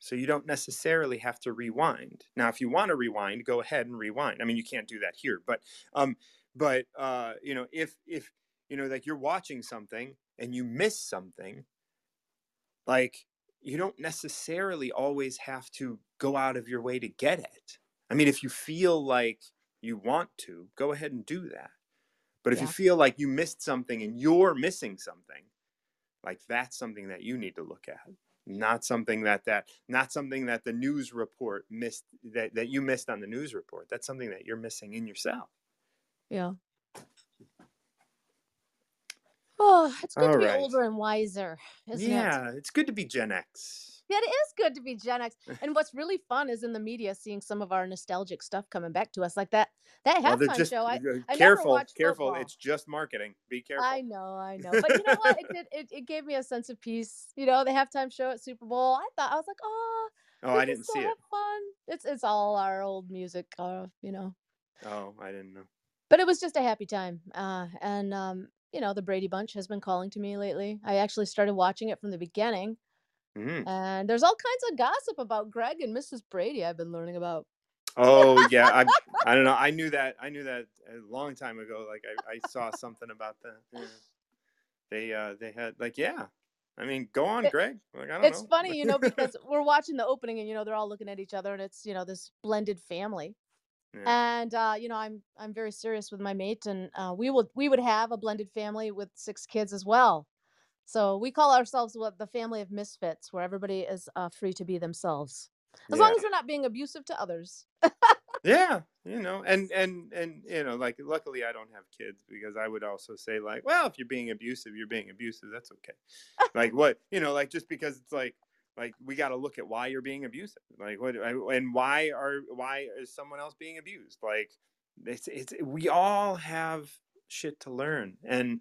So you don't necessarily have to rewind. Now, if you want to rewind, go ahead and rewind. I mean, you can't do that here, but, um, but uh, you know, if if you know, like you're watching something and you miss something, like you don't necessarily always have to go out of your way to get it. I mean, if you feel like you want to, go ahead and do that. But if yeah. you feel like you missed something and you're missing something, like that's something that you need to look at. Not something that that not something that the news report missed that, that you missed on the news report. That's something that you're missing in yourself. Yeah. Oh, it's good All to be right. older and wiser, isn't yeah, it? Yeah, it's good to be Gen X. Yeah, it is good to be Gen X. And what's really fun is in the media seeing some of our nostalgic stuff coming back to us, like that that well, halftime just, show. I, I careful, never careful. Football. It's just marketing. Be careful. I know, I know. But you know what? It did. It, it gave me a sense of peace. You know, the halftime show at Super Bowl. I thought I was like, oh, oh, I didn't see it. Fun. It's it's all our old music. Uh, you know. Oh, I didn't know. But it was just a happy time. Uh, and um. You know, the Brady Bunch has been calling to me lately. I actually started watching it from the beginning. Mm. And there's all kinds of gossip about Greg and Missus Brady I've been learning about. Oh yeah, I I don't know. I knew that. I knew that a long time ago. Like I, I saw something about that. Yeah. They uh they had like yeah. I mean, go on, Greg. Like, I don't it's know. funny, you know, because we're watching the opening and, you know, they're all looking at each other and it's, you know, this blended family. Yeah. And, uh, you know, I'm I'm very serious with my mate and uh, we will we would have a blended family with six kids as well. So we call ourselves what the family of misfits, where everybody is uh, free to be themselves, as yeah. long as we're not being abusive to others. Yeah, you know, and and and you know, like, luckily I don't have kids, because I would also say, like, well, if you're being abusive, you're being abusive. That's okay. Like, what, you know, like, just because it's like, like we got to look at why you're being abusive. Like, what, and why are why is someone else being abused? Like, it's it's we all have shit to learn, and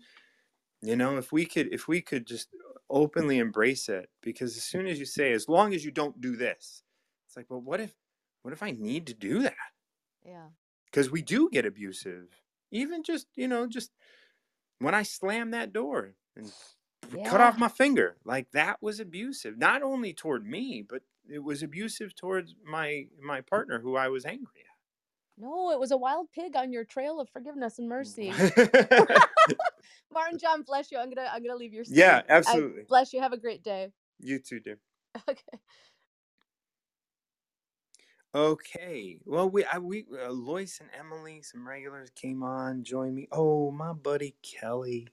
you know, if we could if we could just openly embrace it, because as soon as you say, as long as you don't do this, it's like, well, what if? What if I need to do that? Yeah. Because we do get abusive. Even just, you know, just when I slammed that door and yeah. cut off my finger, like, that was abusive. Not only toward me, but it was abusive towards my my partner, who I was angry at. No, it was a wild pig on your trail of forgiveness and mercy. Martin John, bless you. I'm gonna I'm gonna leave your seat. Yeah, absolutely. I, bless you. Have a great day. You too, dear. Okay. Okay, well, we I, we uh, Loyce and Emily, some regulars came on, joined me. Oh, my buddy Kelly.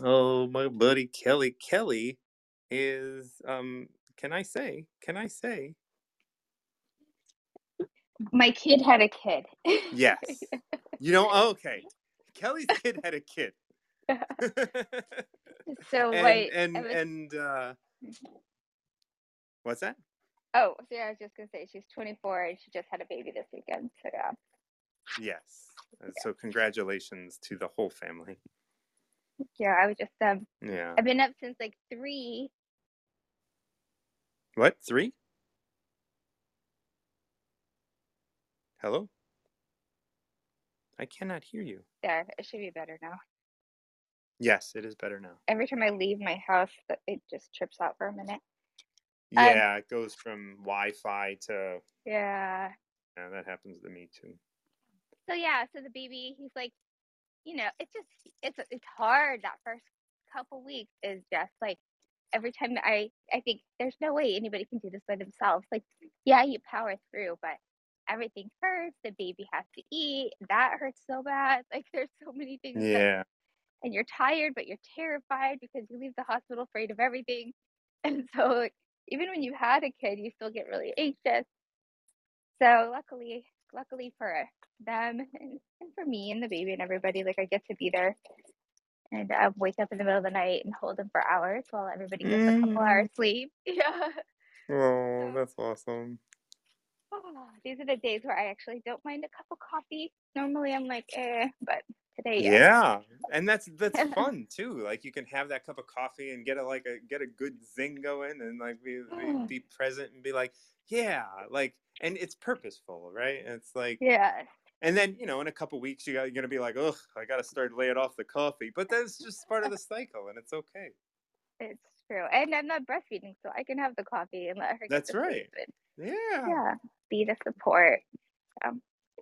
Oh, my buddy Kelly. Kelly is um. Can I say? Can I say? My kid had a kid. Yes. You know. Okay. Kelly's kid had a kid. So and, wait. And was... and uh, what's that? Oh, so yeah, I was just going to say, she's twenty-four and she just had a baby this weekend, so yeah. Yes. Yeah. So congratulations to the whole family. Yeah, I was just, um, yeah. I've been up since like three. What? Three? Hello? I cannot hear you. There, it should be better now. Yes, it is better now. Every time I leave my house, it just trips out for a minute. Yeah, um, it goes from Wi-Fi to... Yeah. Yeah, that happens to me too. So yeah, so the baby, he's like, you know, it's just, it's it's hard. That first couple weeks is just like, every time I, I think there's no way anybody can do this by themselves. Like, yeah, you power through, but everything hurts. The baby has to eat. That hurts so bad. Like, there's so many things. Yeah. That, and you're tired, but you're terrified because you leave the hospital afraid of everything. And so... even when you had a kid, you still get really anxious. So luckily, luckily for them and, and for me and the baby and everybody, like, I get to be there. And I wake up in the middle of the night and hold them for hours while everybody gets mm. a couple hours sleep. Yeah. Oh, that's awesome. Oh, these are the days where I actually don't mind a cup of coffee. Normally I'm like, eh, but today. Yeah. yeah. And that's, that's fun too. Like, you can have that cup of coffee and get a, like a, get a good zing going and like be, be, be present and be like, yeah, like, and it's purposeful. Right. And it's like, yeah. And then, you know, in a couple of weeks, you got, you're going to be like, oh, I got to start laying off the coffee, but that's just part of the cycle and it's okay. It's true. And I'm not breastfeeding, so I can have the coffee and let her. That's right. Yeah. Yeah. Be the support. So,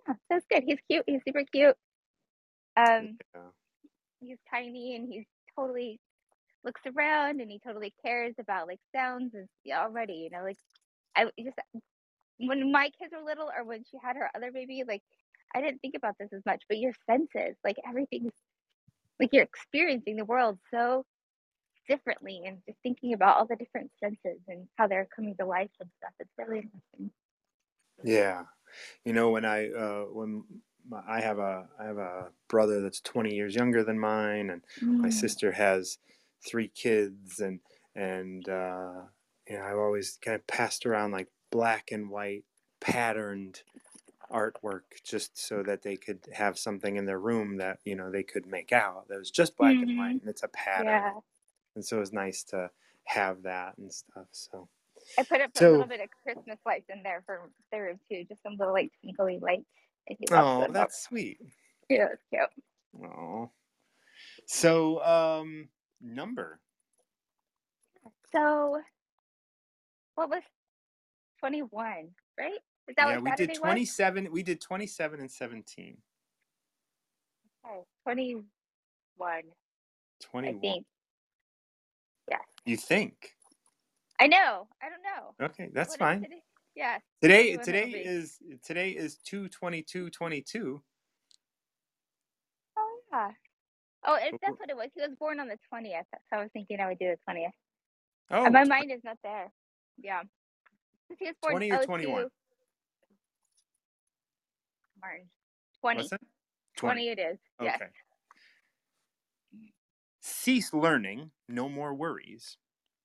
yeah, that's good. He's cute. He's super cute. Um, yeah. He's tiny and he totally looks around and he totally cares about like sounds and already, you know, like I just, when my kids were little or when she had her other baby, like I didn't think about this as much, but your senses, like everything's like you're experiencing the world so differently and just thinking about all the different senses and how they're coming to life and stuff. It's really interesting. Yeah. You know, when I, uh, when my, I have a, I have a brother that's twenty years younger than mine and mm. my sister has three kids and, and, uh, you know, I've always kind of passed around like black and white patterned artwork just so that they could have something in their room that, you know, they could make out that was just black mm-hmm. and white and it's a pattern. Yeah. And so it was nice to have that and stuff. So. I put up so, a little bit of Christmas lights in there for the room too, just some little like twinkly lights. Oh, that's up. Sweet. Yeah, it's cute. Oh, so um, number. So, what was twenty-one? Right? Is that yeah, what Saturday we did twenty-seven. Was? We did twenty-seven and seventeen. Okay, twenty-one. Twenty-one. I think. Yeah. You think? I know. I don't know. Okay, that's what fine. Today? Yeah. Today, today is today is two twenty-two twenty-two. Oh yeah. Oh, it, that's what it was. He was born on the twentieth, so I was thinking I would do the twentieth. Oh. And my mind is not there. Yeah. He was born twenty or twenty-one. Martin. twenty. What's that? twenty. twenty it is. Okay. Yes. Cease learning, no more worries.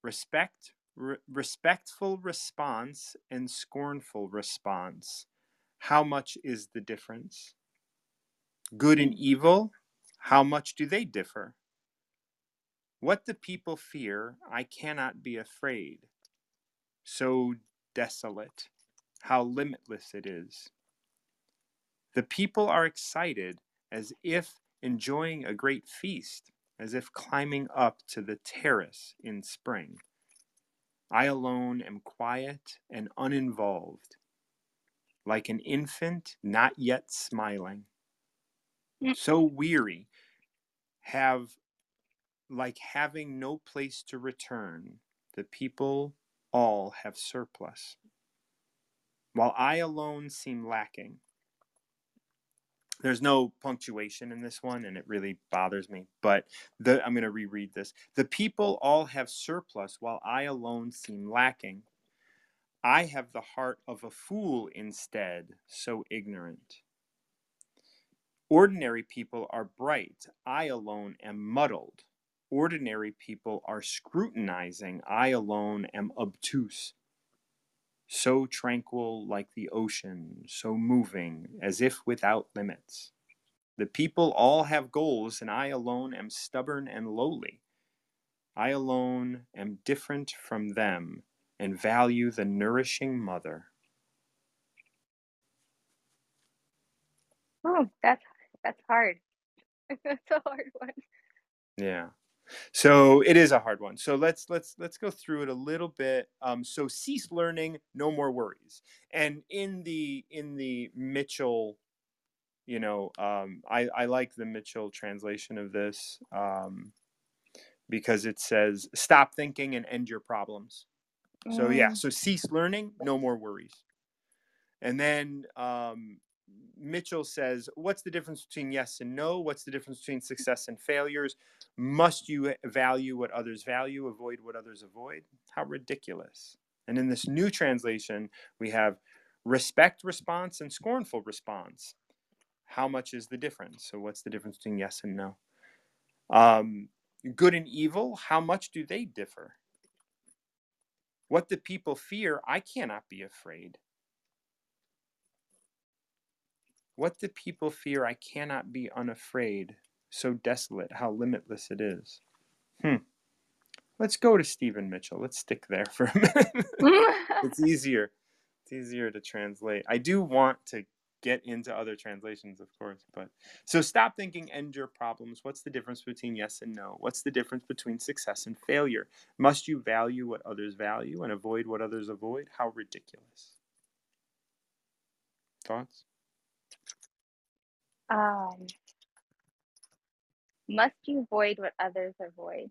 Respect, re respectful response, and scornful response. How much is the difference? Good and evil, how much do they differ? What the people fear, I cannot be afraid. So desolate, how limitless it is. The people are excited as if enjoying a great feast, as if climbing up to the terrace in spring. I alone am quiet and uninvolved, like an infant not yet smiling. So weary, have, like having no place to return, the people all have surplus, while I alone seem lacking. There's no punctuation in this one, and it really bothers me, but the, I'm going to reread this. The people all have surplus, while I alone seem lacking. I have the heart of a fool instead, so ignorant. Ordinary people are bright. I alone am muddled. Ordinary people are scrutinizing. I alone am obtuse. So tranquil like the ocean, so moving, as if without limits. The people all have goals, and I alone am stubborn and lowly. I alone am different from them, and value the nourishing mother. Oh, that's that's hard. That's a hard one. Yeah. So it is a hard one. So let's let's let's go through it a little bit. Um, so cease learning, no more worries. And in the in the Mitchell, you know, um, I I like the Mitchell translation of this um, because it says stop thinking and end your problems. Mm. So yeah, so cease learning, no more worries. And then um, Mitchell says, what's the difference between yes and no? What's the difference between success and failures? Must you value what others value, avoid what others avoid? How ridiculous. And in this new translation, we have respect response and scornful response. How much is the difference? So what's the difference between yes and no? Um, good and evil, how much do they differ? What the people fear, I cannot be afraid. What the people fear, I cannot be unafraid. So desolate, how limitless it is. Hmm. Let's go to Stephen Mitchell. Let's stick there for a minute. It's easier. It's easier to translate. I do want to get into other translations, of course. But so stop thinking, end your problems. What's the difference between yes and no? What's the difference between success and failure? Must you value what others value and avoid what others avoid? How ridiculous. Thoughts? Um, must you avoid what others avoid?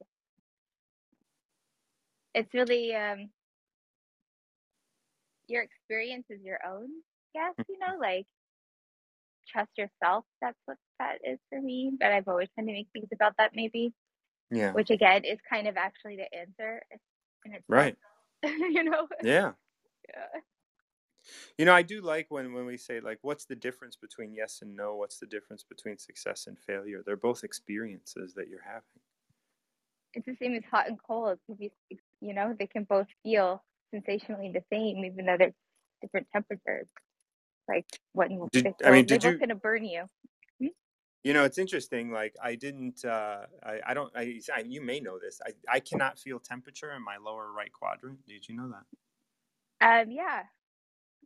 It's really, um, your experience is your own, yes, you know, like, trust yourself, that's what that is for me, but I've always tried to make things about that, maybe, yeah. Which, again, is kind of actually the answer, and it's right, you know? Yeah. Yeah. You know, I do like when, when we say, like, what's the difference between yes and no? What's the difference between success and failure? They're both experiences that you're having. It's the same as hot and cold. You, you know, they can both feel sensationally the same, even though they're different temperatures. Like, what in did, I mean, did they're you, both going to burn you. Hmm? You know, it's interesting. Like, I didn't, uh, I, I don't, I, I, you may know this. I, I cannot feel temperature in my lower right quadrant. Did you know that? Um, yeah.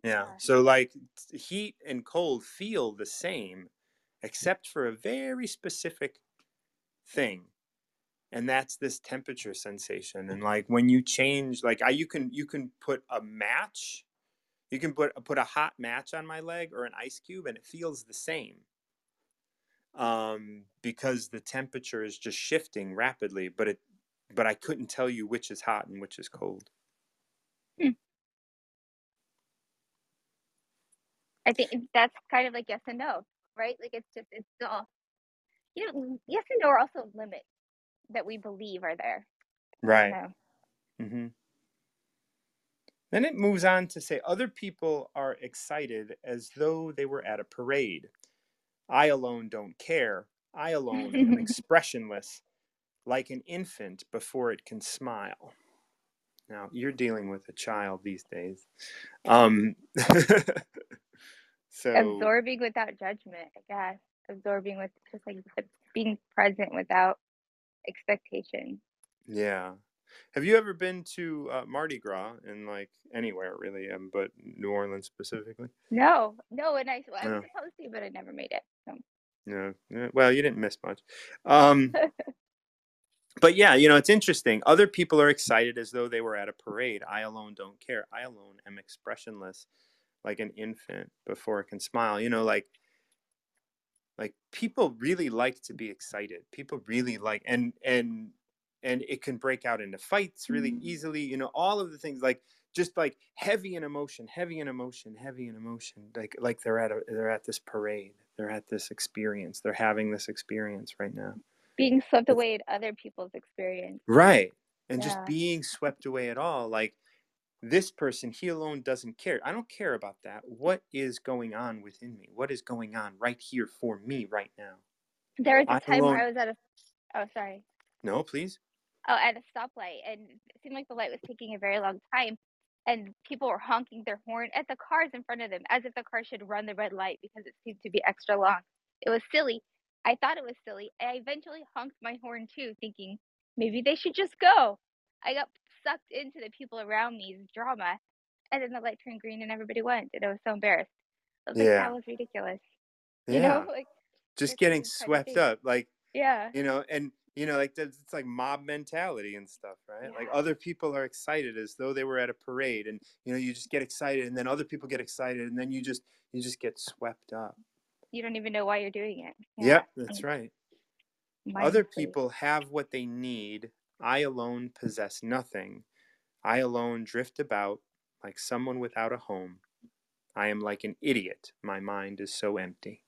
Yeah. So like heat and cold feel the same, except for a very specific thing. And that's this temperature sensation. And like when you change, like I, you can, you can put a match, You can put, put a hot match on my leg or an ice cube and it feels the same. Um, because the temperature is just shifting rapidly, but it, but I couldn't tell you which is hot and which is cold. Hmm. I think that's kind of like yes and no, right? Like it's just, it's all, you know, yes and no are also limits that we believe are there. Right. So. Mm-hmm. Then it moves on to say, other people are excited as though they were at a parade. I alone don't care. I alone am expressionless, like an infant before it can smile. Now, you're dealing with a child these days. Um, so absorbing without judgment, I guess. Absorbing with just like being present without expectation. Yeah. Have you ever been to uh, Mardi Gras in like anywhere really, um, but New Orleans specifically? No, no, and I, well, I was no. supposed to, but I never made it. So. No, well, you didn't miss much. Um, but yeah, you know, it's interesting. Other people are excited as though they were at a parade. I alone don't care. I alone am expressionless, like an infant before it can smile. You know, like, like people really like to be excited. People really like, and and. And it can break out into fights really mm-hmm. easily. You know, all of the things like just like heavy in emotion, heavy in emotion, heavy in emotion. Like like they're at a, they're at this parade. They're at this experience. They're having this experience right now. Being swept it's, away at other people's experience. Right. And yeah. just being swept away at all. Like this person, he alone doesn't care. I don't care about that. What is going on within me? What is going on right here for me right now? There was a I time alone... where I was at a... Oh, sorry. No, please. Oh, at a stoplight, and it seemed like the light was taking a very long time, and people were honking their horn at the cars in front of them, as if the car should run the red light because it seemed to be extra long. It was silly. I thought it was silly, and I eventually honked my horn too, thinking maybe they should just go. I got sucked into the people around me's drama, and then the light turned green and everybody went, and I was so embarrassed. I was yeah. like, that was ridiculous. Yeah. You know, like just getting swept up, like yeah, you know, and. You know, like it's like mob mentality and stuff, right? Yeah. Like other people are excited as though they were at a parade, and you know, you just get excited, and then other people get excited, and then you just you just get swept up. You don't even know why you're doing it. Yeah, yep, that's right. Mindfully. Other people have what they need. I alone possess nothing. I alone drift about like someone without a home. I am like an idiot. My mind is so empty.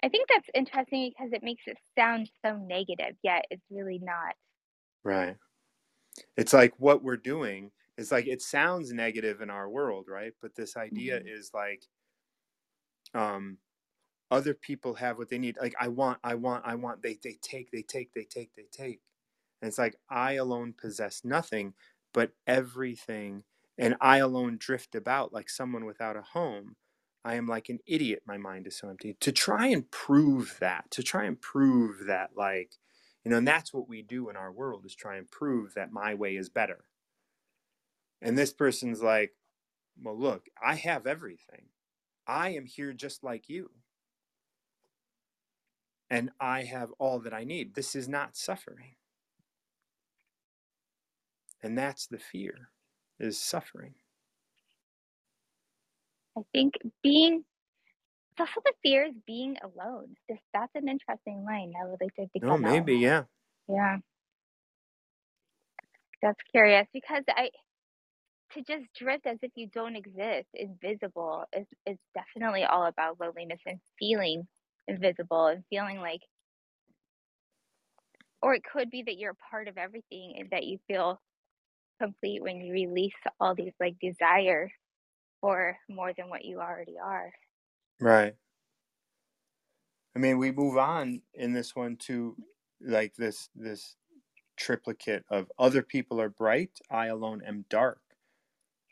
I think that's interesting because it makes it sound so negative, yet it's really not. Right. It's like what we're doing is like, it sounds negative in our world, right? But this idea mm-hmm. is like, um, other people have what they need. Like, I want, I want, I want, they, they take, they take, they take, they take. And it's like, I alone possess nothing, but everything. And I alone drift about like someone without a home. I am like an idiot. My mind is so empty. To try and prove that, to try and prove that, like, you know, and that's what we do in our world is try and prove that my way is better. And this person's like, well, look, I have everything. I am here just like you. And I have all that I need. This is not suffering. And that's the fear, is suffering. I think being, it's also the fear is being alone. Just, that's an interesting line. I would like to think about. Oh, maybe, yeah. Yeah. That's curious because I, to just drift as if you don't exist, invisible, is, is definitely all about loneliness and feeling invisible and feeling like, or it could be that you're a part of everything and that you feel complete when you release all these like desires. Or more than what you already are. Right. I mean, we move on in this one to like this this triplicate of other people are bright, I alone am dark.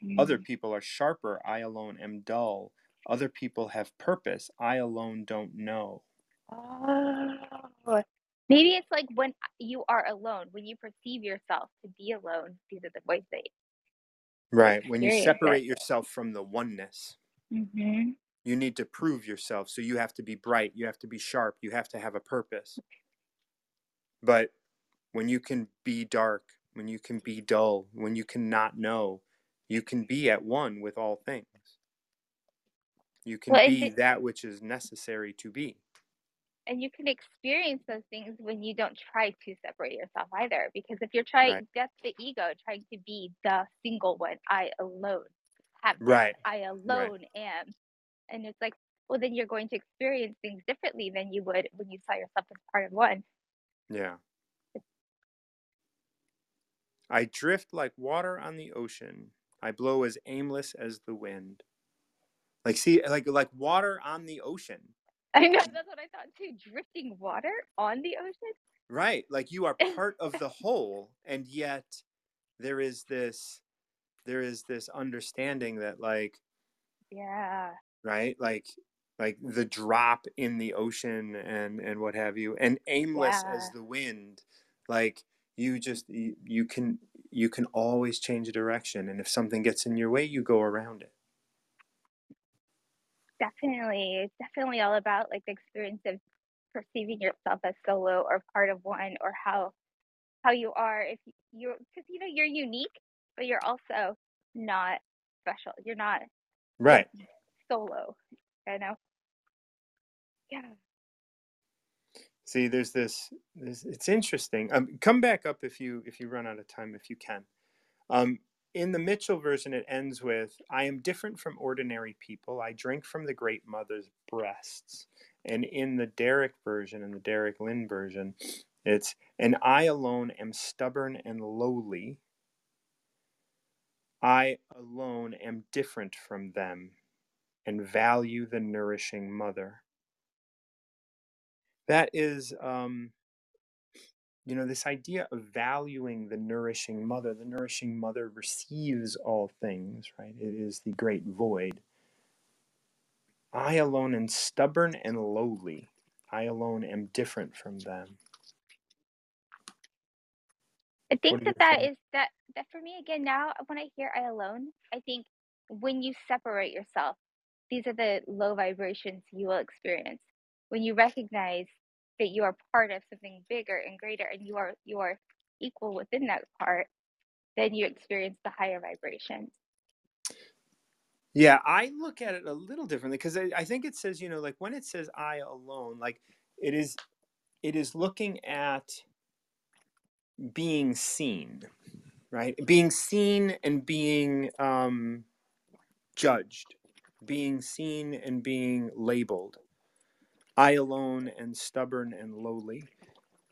Mm. Other people are sharper, I alone am dull. Other people have purpose, I alone don't know. Oh, maybe it's like when you are alone, when you perceive yourself to be alone, these are the voices. Right. When you separate yourself from the oneness, mm-hmm. you need to prove yourself. So you have to be bright. You have to be sharp. You have to have a purpose. But when you can be dark, when you can be dull, when you cannot know, you can be at one with all things. You can well, be that which is necessary to be. And you can experience those things when you don't try to separate yourself either. Because if you're trying, right. that's the ego, trying to be the single one, I alone have this, right. I alone right. am. And it's like, well, then you're going to experience things differently than you would when you saw yourself as part of one. Yeah. I drift like water on the ocean. I blow as aimless as the wind. Like, see, like, like water on the ocean. I know, that's what I thought too. Drifting water on the ocean? Right. Like you are part of the whole. And yet there is this, there is this understanding that like, yeah. Right. Like, like the drop in the ocean and, and what have you, and aimless yeah. as the wind. Like you just, you, you can, you can always change a direction. And if something gets in your way, you go around it. Definitely. It's definitely all about like the experience of perceiving yourself as solo or part of one, or how how you are. If you're, because you know you're unique, but you're also not special. You're not right solo. You know. Yeah. See, there's this. this it's interesting. Um, come back up if you if you run out of time, if you can. Um. In the Mitchell version, it ends with, I am different from ordinary people. I drink from the Great Mother's breasts. And in the Derek version, in the Derek Lynn version, it's, and I alone am stubborn and lowly. I alone am different from them and value the nourishing mother. That is... Um, You know, this idea of valuing the nourishing mother, the nourishing mother receives all things, right? It is the great void. I alone am stubborn and lowly. I alone am different from them. I think that that is, that, that for me, again, now when I hear I alone, I think when you separate yourself, these are the low vibrations you will experience. When you recognize that you are part of something bigger and greater, and you are you are equal within that part, then you experience the higher vibrations. Yeah, I look at it a little differently because I, I think it says, you know, like when it says I alone, like it is, it is looking at being seen, right? Being seen and being um, judged, being seen and being labeled. I alone am stubborn and lowly.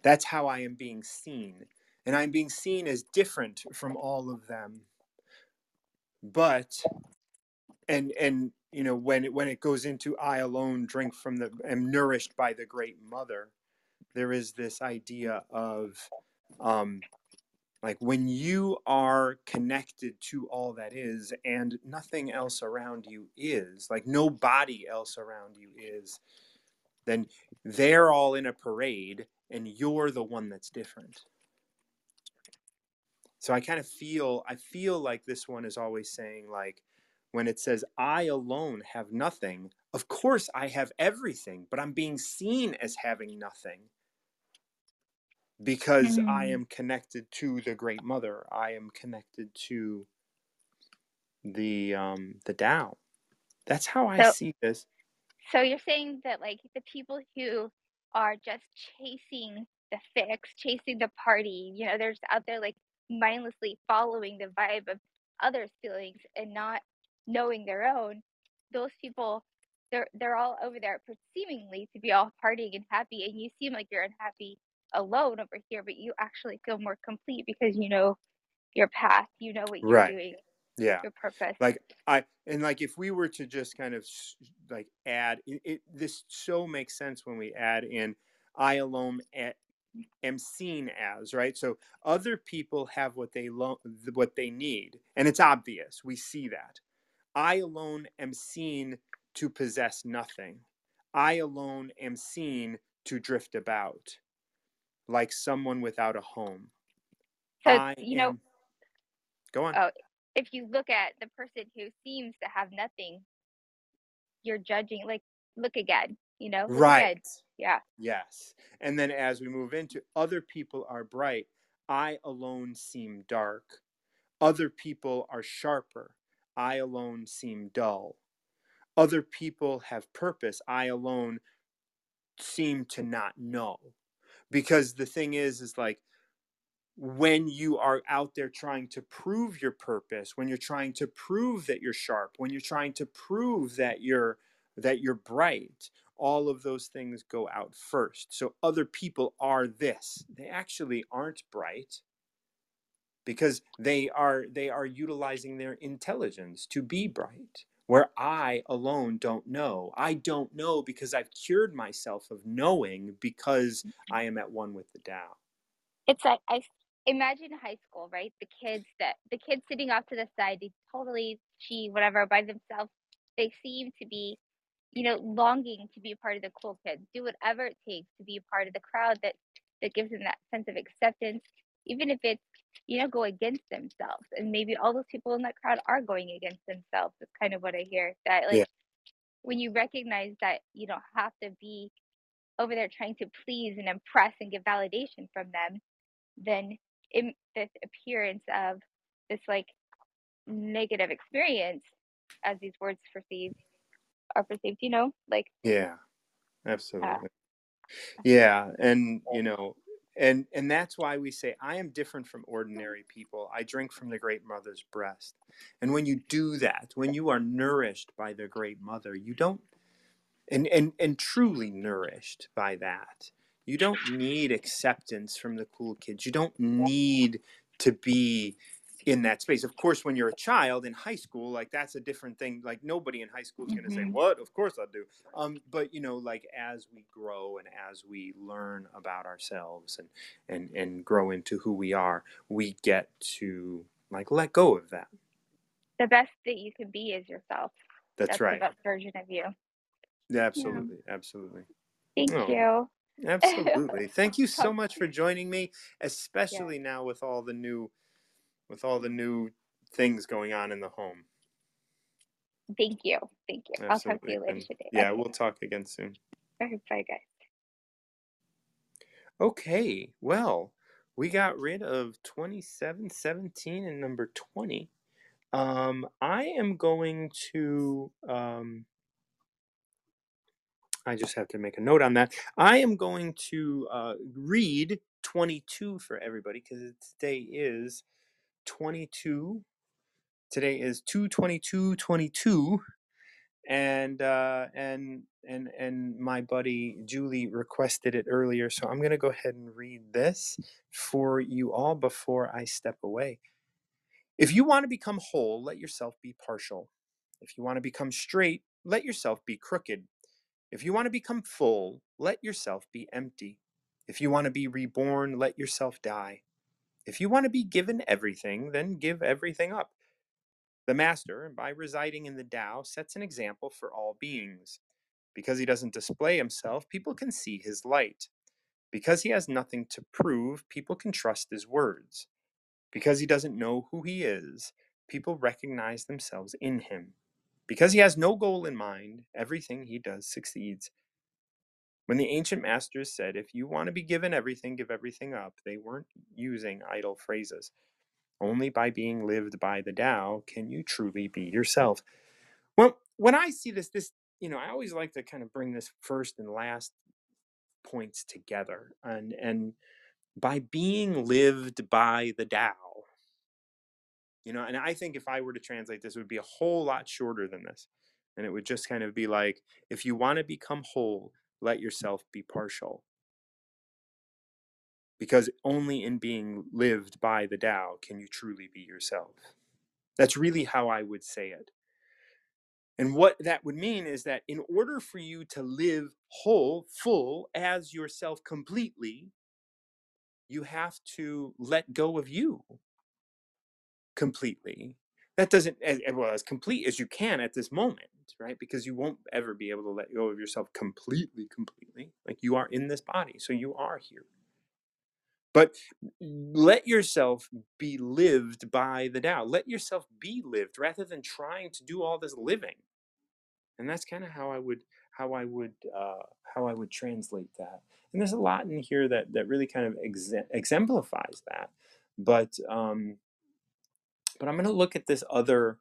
That's how I am being seen. And I'm being seen as different from all of them. But, and, and you know, when it, when it goes into I alone drink from the, am nourished by the Great Mother, there is this idea of, um, like, when you are connected to all that is and nothing else around you is, like, nobody else around you is, then they're all in a parade and you're the one that's different. So I kind of feel, I feel like this one is always saying, like, when it says, I alone have nothing, of course I have everything, but I'm being seen as having nothing because mm-hmm. I am connected to the Great Mother. I am connected to the, um, the Tao. That's how I so- see this. So you're saying that, like, the people who are just chasing the fix, chasing the party, you know, they're just out there, like, mindlessly following the vibe of others' feelings and not knowing their own, those people, they're, they're all over there seemingly to be all partying and happy, and you seem like you're unhappy alone over here, but you actually feel more complete because you know your path, you know what you're right. doing. Yeah. Your purpose. Like I, and like if we were to just kind of like add it, it this so makes sense when we add in I alone at, am seen as, right? So other people have what they lo- what they need, and it's obvious. We see that. I alone am seen to possess nothing. I alone am seen to drift about like someone without a home. So, I you am, know Go on. Oh, if you look at the person who seems to have nothing, you're judging, like, look again, you know? Look right. Again. Yeah. Yes. And then as we move into other people are bright, I alone seem dark. Other people are sharper. I alone seem dull. Other people have purpose. I alone seem to not know. Because the thing is, is like, when you are out there trying to prove your purpose, when you're trying to prove that you're sharp, when you're trying to prove that you're that you're bright, all of those things go out first. So other people are this. They actually aren't bright because they are they are utilizing their intelligence to be bright. Where I alone don't know. I don't know because I've cured myself of knowing because I am at one with the Tao. It's like, I imagine high school, right? The kids that the kids sitting off to the side, they totally, she, whatever, by themselves, they seem to be, you know, longing to be a part of the cool kids, do whatever it takes to be a part of the crowd that, that gives them that sense of acceptance, even if it's, you know, go against themselves. And maybe all those people in that crowd are going against themselves. That's kind of what I hear. That, like, yeah. When you recognize that you don't have to be over there trying to please and impress and get validation from them, then it, this appearance of this like negative experience, as these words perceived are perceived, you know, like yeah, absolutely, uh, yeah, and you know, and and that's why we say I am different from ordinary people. I drink from the Great Mother's breast, and when you do that, when you are nourished by the Great Mother, you don't, and and and truly nourished by that. You don't need acceptance from the cool kids. You don't need to be in that space. Of course, when you're a child in high school, like that's a different thing. Like nobody in high school is mm-hmm. going to say, what? Of course I do. Um, but, you know, like as we grow and as we learn about ourselves and, and, and grow into who we are, we get to like let go of that. The best that you can be is yourself. That's, that's right. The best version of you. Absolutely. Yeah. Absolutely. Thank oh. you. Absolutely. Thank you so much for joining me, especially yeah. now with all the new with all the new things going on in the home. Thank you. Thank you. Absolutely. I'll talk to you later today. Yeah, okay. We'll talk again soon. All right, bye guys. Okay. Well, we got rid of twenty-seven, seventeen and number twenty. Um I am going to um I just have to make a note on that. I am going to uh, read twenty-two for everybody because today is twenty-two. Today is two twenty-two twenty-two, and uh, and and and my buddy Julie requested it earlier, so I'm gonna go ahead and read this for you all before I step away. If you want to become whole, let yourself be partial. If you want to become straight, let yourself be crooked. If you want to become full, let yourself be empty. If you want to be reborn, let yourself die. If you want to be given everything, then give everything up. The Master, by residing in the Tao, sets an example for all beings. Because he doesn't display himself, people can see his light. Because he has nothing to prove, people can trust his words. Because he doesn't know who he is, people recognize themselves in him. Because he has no goal in mind, everything he does succeeds. When the ancient masters said, if you want to be given everything, give everything up, they weren't using idle phrases. Only by being lived by the Tao can you truly be yourself. Well, when I see this, this, you know, I always like to kind of bring this first and last points together. And, and by being lived by the Tao, you know, and I think if I were to translate this, it would be a whole lot shorter than this. And it would just kind of be like, if you want to become whole, let yourself be partial. Because only in being lived by the Tao can you truly be yourself. That's really how I would say it. And what that would mean is that in order for you to live whole, full, as yourself completely, you have to let go of you. Completely. That doesn't, as well, as complete as you can at this moment, right? Because you won't ever be able to let go of yourself completely, completely. Like you are in this body, so you are here. But let yourself be lived by the Tao. Let yourself be lived rather than trying to do all this living. And that's kind of how I would, how I would, uh, how I would translate that. And there's a lot in here that that really kind of ex exemplifies that. But um, but I'm going to look at this other.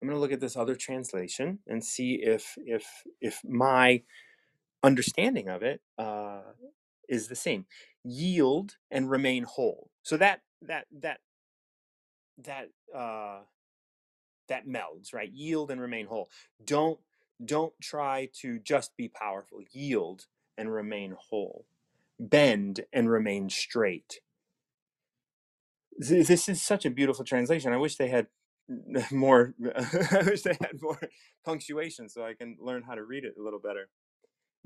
I'm going to look at this other translation and see if if if my understanding of it uh, is the same. Yield and remain whole. So that that that that uh, that melds, right? Yield and remain whole. Don't don't try to just be powerful. Yield and remain whole. Bend and remain straight. This is such a beautiful translation. I wish they had more. I wish they had more punctuation so I can learn how to read it a little better.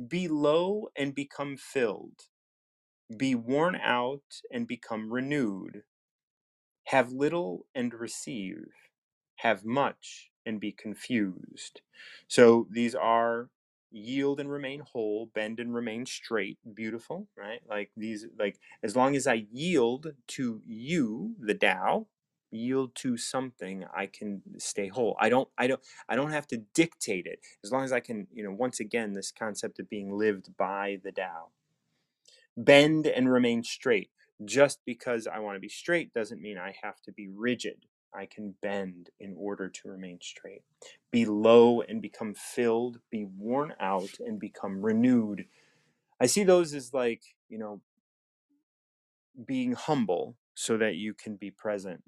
Be low and become filled. Be worn out and become renewed. Have little and receive. Have much and be confused. So these are yield and remain whole, bend and remain straight. Beautiful, right? Like these, like as long as I yield to you, the Tao, yield to something, I can stay whole. I don't, I don't, I don't have to dictate it. As long as I can, you know, once again, this concept of being lived by the Tao. Bend and remain straight. Just because I want to be straight doesn't mean I have to be rigid. I can bend in order to remain straight. Be low and become filled. Be worn out and become renewed. I see those as like, you know, being humble so that you can be present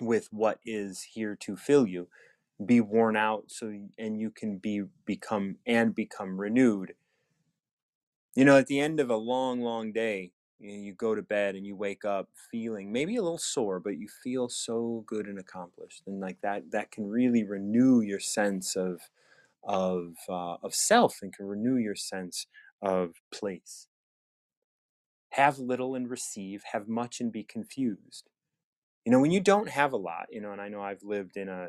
with what is here to fill you. Be worn out so and you can be become and become renewed. You know, at the end of a long, long day, you know, you go to bed and you wake up feeling maybe a little sore, but you feel so good and accomplished, and like that that can really renew your sense of of uh, of self, and can renew your sense of place. Have little and receive, have much and be confused. You know, when you don't have a lot, you know, and I know I've lived in a,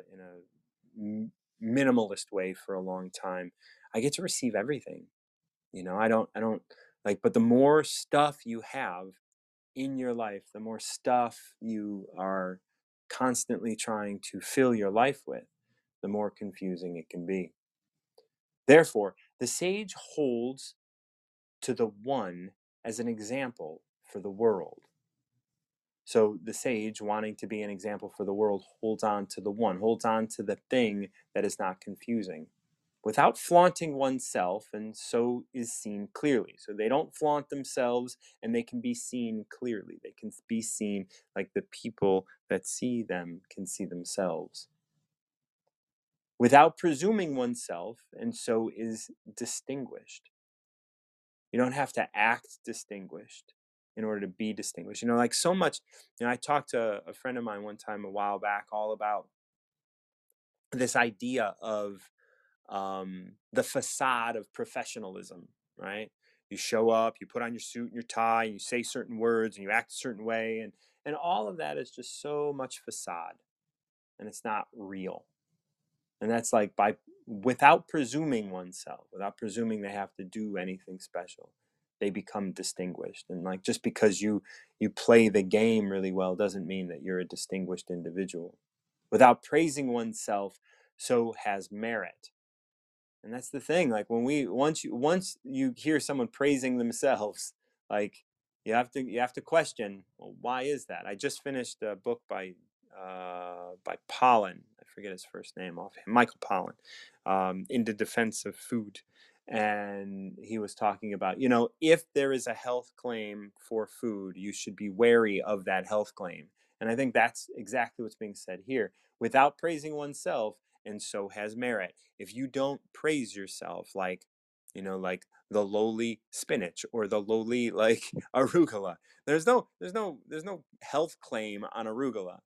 in a minimalist way for a long time, I get to receive everything. You know, I don't, I don't like, but the more stuff you have in your life, the more stuff you are constantly trying to fill your life with, the more confusing it can be. Therefore, the sage holds to the one as an example for the world. So the sage, wanting to be an example for the world, holds on to the one, holds on to the thing that is not confusing, without flaunting oneself, and so is seen clearly. So they don't flaunt themselves, and they can be seen clearly. They can be seen like the people that see them can see themselves. Without presuming oneself, and so is distinguished. You don't have to act distinguished in order to be distinguished. You know, like so much, you know, I talked to a friend of mine one time a while back all about this idea of um, the facade of professionalism, right? You show up, you put on your suit and your tie, and you say certain words, and you act a certain way. And, and all of that is just so much facade, and it's not real. And that's like by, without presuming oneself, without presuming they have to do anything special, they become distinguished. And like, just because you, you play the game really well doesn't mean that you're a distinguished individual. Without praising oneself, so has merit. And that's the thing. Like when we, once you, once you hear someone praising themselves, like you have to, you have to question, well, why is that? I just finished a book by, uh, by Pollan. I forget his first name off him, Michael Pollan, um, in the defense of food. And he was talking about, you know, if there is a health claim for food, you should be wary of that health claim. And I think that's exactly what's being said here. Without praising oneself, and so has merit. If you don't praise yourself, like, you know, like the lowly spinach or the lowly like arugula, there's no, there's no, there's no health claim on arugula,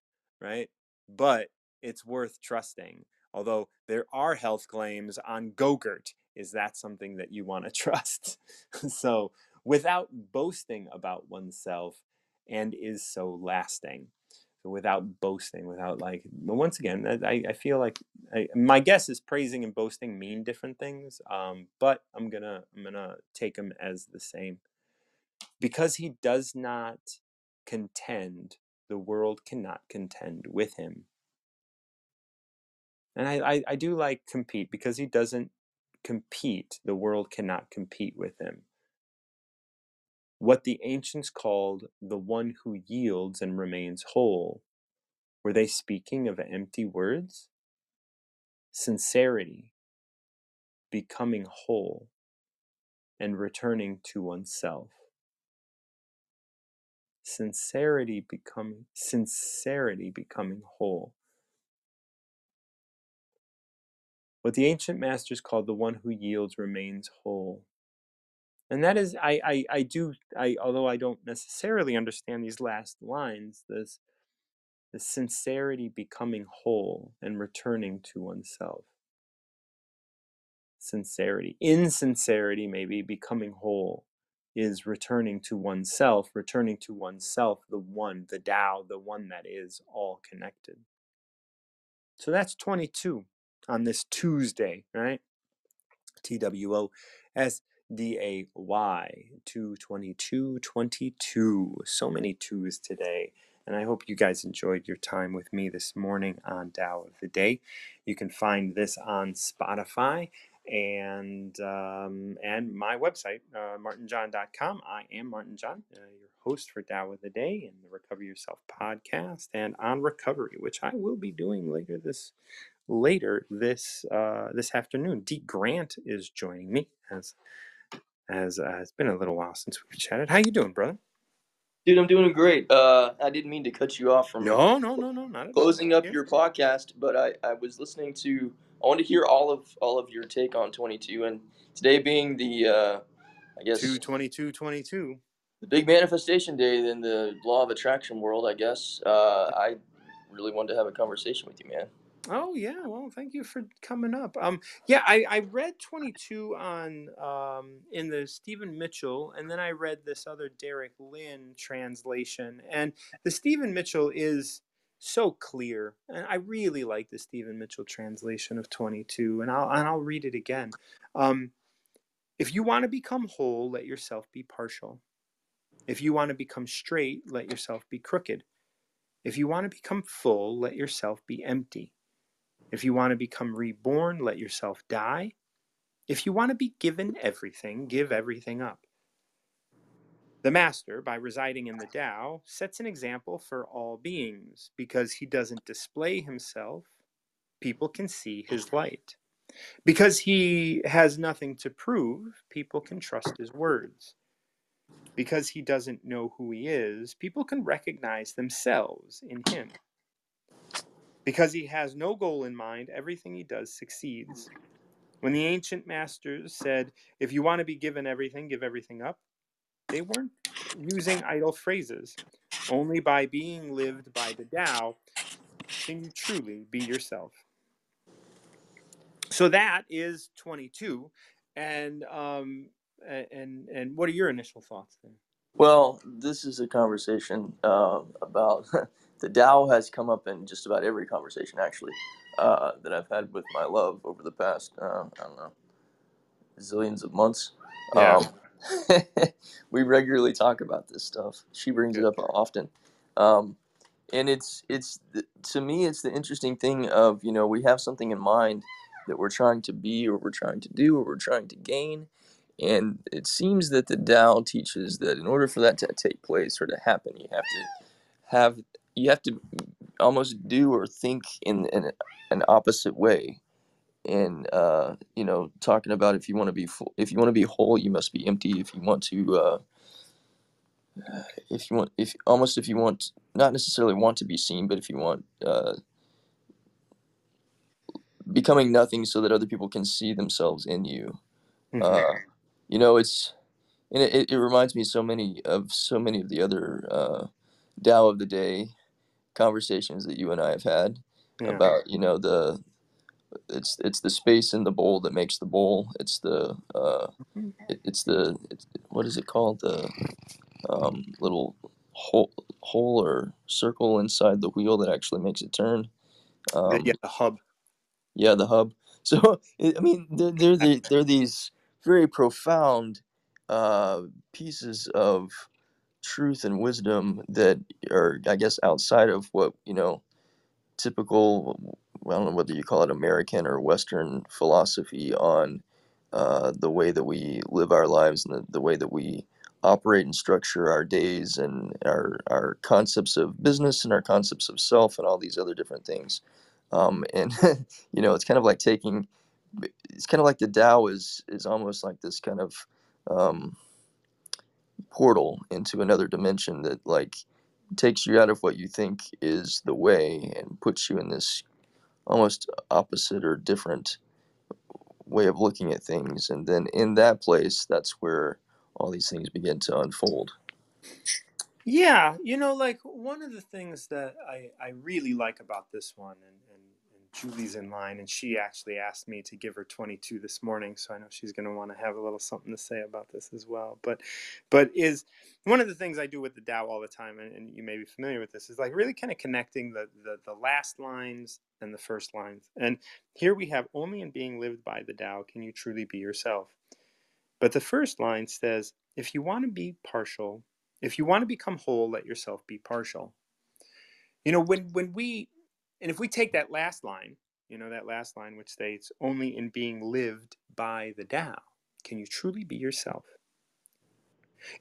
right? But it's worth trusting. Although there are health claims on Go-Gurt. Is that something that you want to trust? So without boasting about oneself, and is so lasting. So without boasting, without like, but once again, I, I feel like I, my guess is praising and boasting mean different things. Um, but I'm gonna I'm gonna take them as the same, because he does not contend. The world cannot contend with him. And I I, I do like compete, because he doesn't compete. The world cannot compete with him. what the ancients called the one who yields and remains whole. Were they speaking of empty words? Sincerity, becoming whole, and returning to oneself. Sincerity becoming, sincerity becoming whole. What the ancient masters called the one who yields remains whole. And that is, I, I, I do, I, although I don't necessarily understand these last lines, this, the sincerity becoming whole and returning to oneself. Sincerity, insincerity maybe, becoming whole is returning to oneself, returning to oneself, the one, the Tao, the one that is all connected. So that's twenty-two on this Tuesday, right? T W O S D A Y, two twenty-two twenty-two. So many twos today. And I hope you guys enjoyed your time with me this morning on Tao of the Day. You can find this on Spotify and um, and my website, uh, martin john dot com. I am Martin John, uh, your host for Tao of the Day and the Recover Yourself podcast, and On Recovery, which I will be doing later this later this uh, this afternoon. D Grant is joining me, as as uh, it's been a little while since we've chatted. How you doing, brother? Dude, I'm doing great. Uh, I didn't mean to cut you off from no, no, no, no, not closing up your podcast, but I, I was listening to. I wanted to hear all of all of your take on twenty-two, and today being the, uh, I guess two twenty-two twenty-two, the big manifestation day in the law of attraction world. I guess uh, I really wanted to have a conversation with you, man. Oh yeah, well, thank you for coming up. Um, yeah, I, I read twenty-two on um in the Stephen Mitchell, and then I read this other Derek Lynn translation, and the Stephen Mitchell is so clear, and I really like the Stephen Mitchell translation of twenty-two, and I'll and I'll read it again. Um, if you want to become whole, let yourself be partial. If you want to become straight, let yourself be crooked. If you want to become full, let yourself be empty. If you want to become reborn, let yourself die. If you want to be given everything, give everything up. The Master, by residing in the Tao, sets an example for all beings. Because he doesn't display himself, people can see his light. Because he has nothing to prove, people can trust his words. Because he doesn't know who he is, people can recognize themselves in him. Because he has no goal in mind, everything he does succeeds. When the ancient masters said, if you want to be given everything, give everything up, they weren't using idle phrases. Only by being lived by the Tao can you truly be yourself. So that is twenty-two. And um, and and what are your initial thoughts there? Well, this is a conversation uh, about... The Tao has come up in just about every conversation, actually, uh, that I've had with my love over the past, uh, I don't know, zillions of months. Yeah. Um, we regularly talk about this stuff. She brings it up often. Um, and it's, it's to me, it's the interesting thing of, you know, we have something in mind that we're trying to be or we're trying to do or we're trying to gain. And it seems that the Tao teaches that in order for that to take place or to happen, you have to have... You have to almost do or think in, in an opposite way, and uh, you know, talking about if you want to be full, if you want to be whole, you must be empty. If you want to, uh, if you want, if almost if you want, not necessarily want to be seen, but if you want, uh, becoming nothing so that other people can see themselves in you. Mm-hmm. Uh, you know, it's and it, it reminds me so many of so many of the other uh, Tao of the Day conversations that you and I have had. Yeah. About, you know, the it's it's the space in the bowl that makes the bowl. It's the uh, it, it's the it's, what is it called? The um, little hole, hole or circle inside the wheel that actually makes it turn. Um, yeah, the hub. Yeah, the hub. So I mean, they're they're, the, they're these very profound uh, pieces of truth and wisdom that are, I guess, outside of what, you know, typical, well, I don't know whether you call it American or Western philosophy on uh, the way that we live our lives and the, the way that we operate and structure our days and our, our concepts of business and our concepts of self and all these other different things. Um, and, you know, it's kind of like taking, it's kind of like the Tao is, is almost like this kind of um, portal into another dimension that like takes you out of what you think is the way and puts you in this almost opposite or different way of looking at things. And then in that place, that's where all these things begin to unfold. Yeah. You know, like one of the things that I, I really like about this one, and, and, and Julie's in line, and she actually asked me to give her twenty-two this morning. So I know she's going to want to have a little something to say about this as well. But, but is one of the things I do with the Tao all the time, and, and you may be familiar with this, is like really kind of connecting the, the, the last lines and the first lines. And here we have, only in being lived by the Tao can you truly be yourself. But the first line says, if you want to be partial, if you want to become whole, let yourself be partial. You know, when, when we, and if we take that last line, you know, that last line, which states, only in being lived by the Tao can you truly be yourself.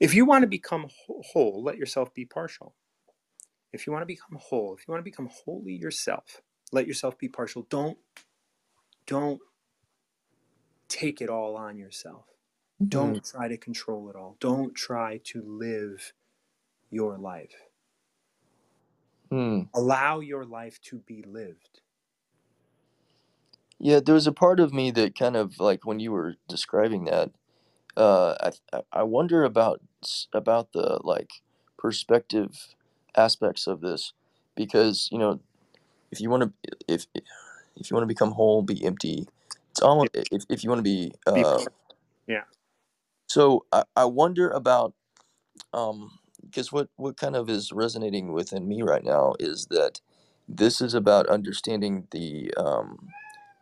If you want to become whole, let yourself be partial. If you want to become whole, if you want to become wholly yourself, let yourself be partial. Don't, don't take it all on yourself. Don't try to control it all. Don't try to live your life. Hmm. Allow your life to be lived. Yeah, there was a part of me that kind of like when you were describing that, uh, I I wonder about about the like perspective aspects of this, because you know, if you want to if if you want to become whole, be empty. It's almost if if you want to be uh, yeah. So I, I wonder about, um, because what, what kind of is resonating within me right now is that this is about understanding the, um,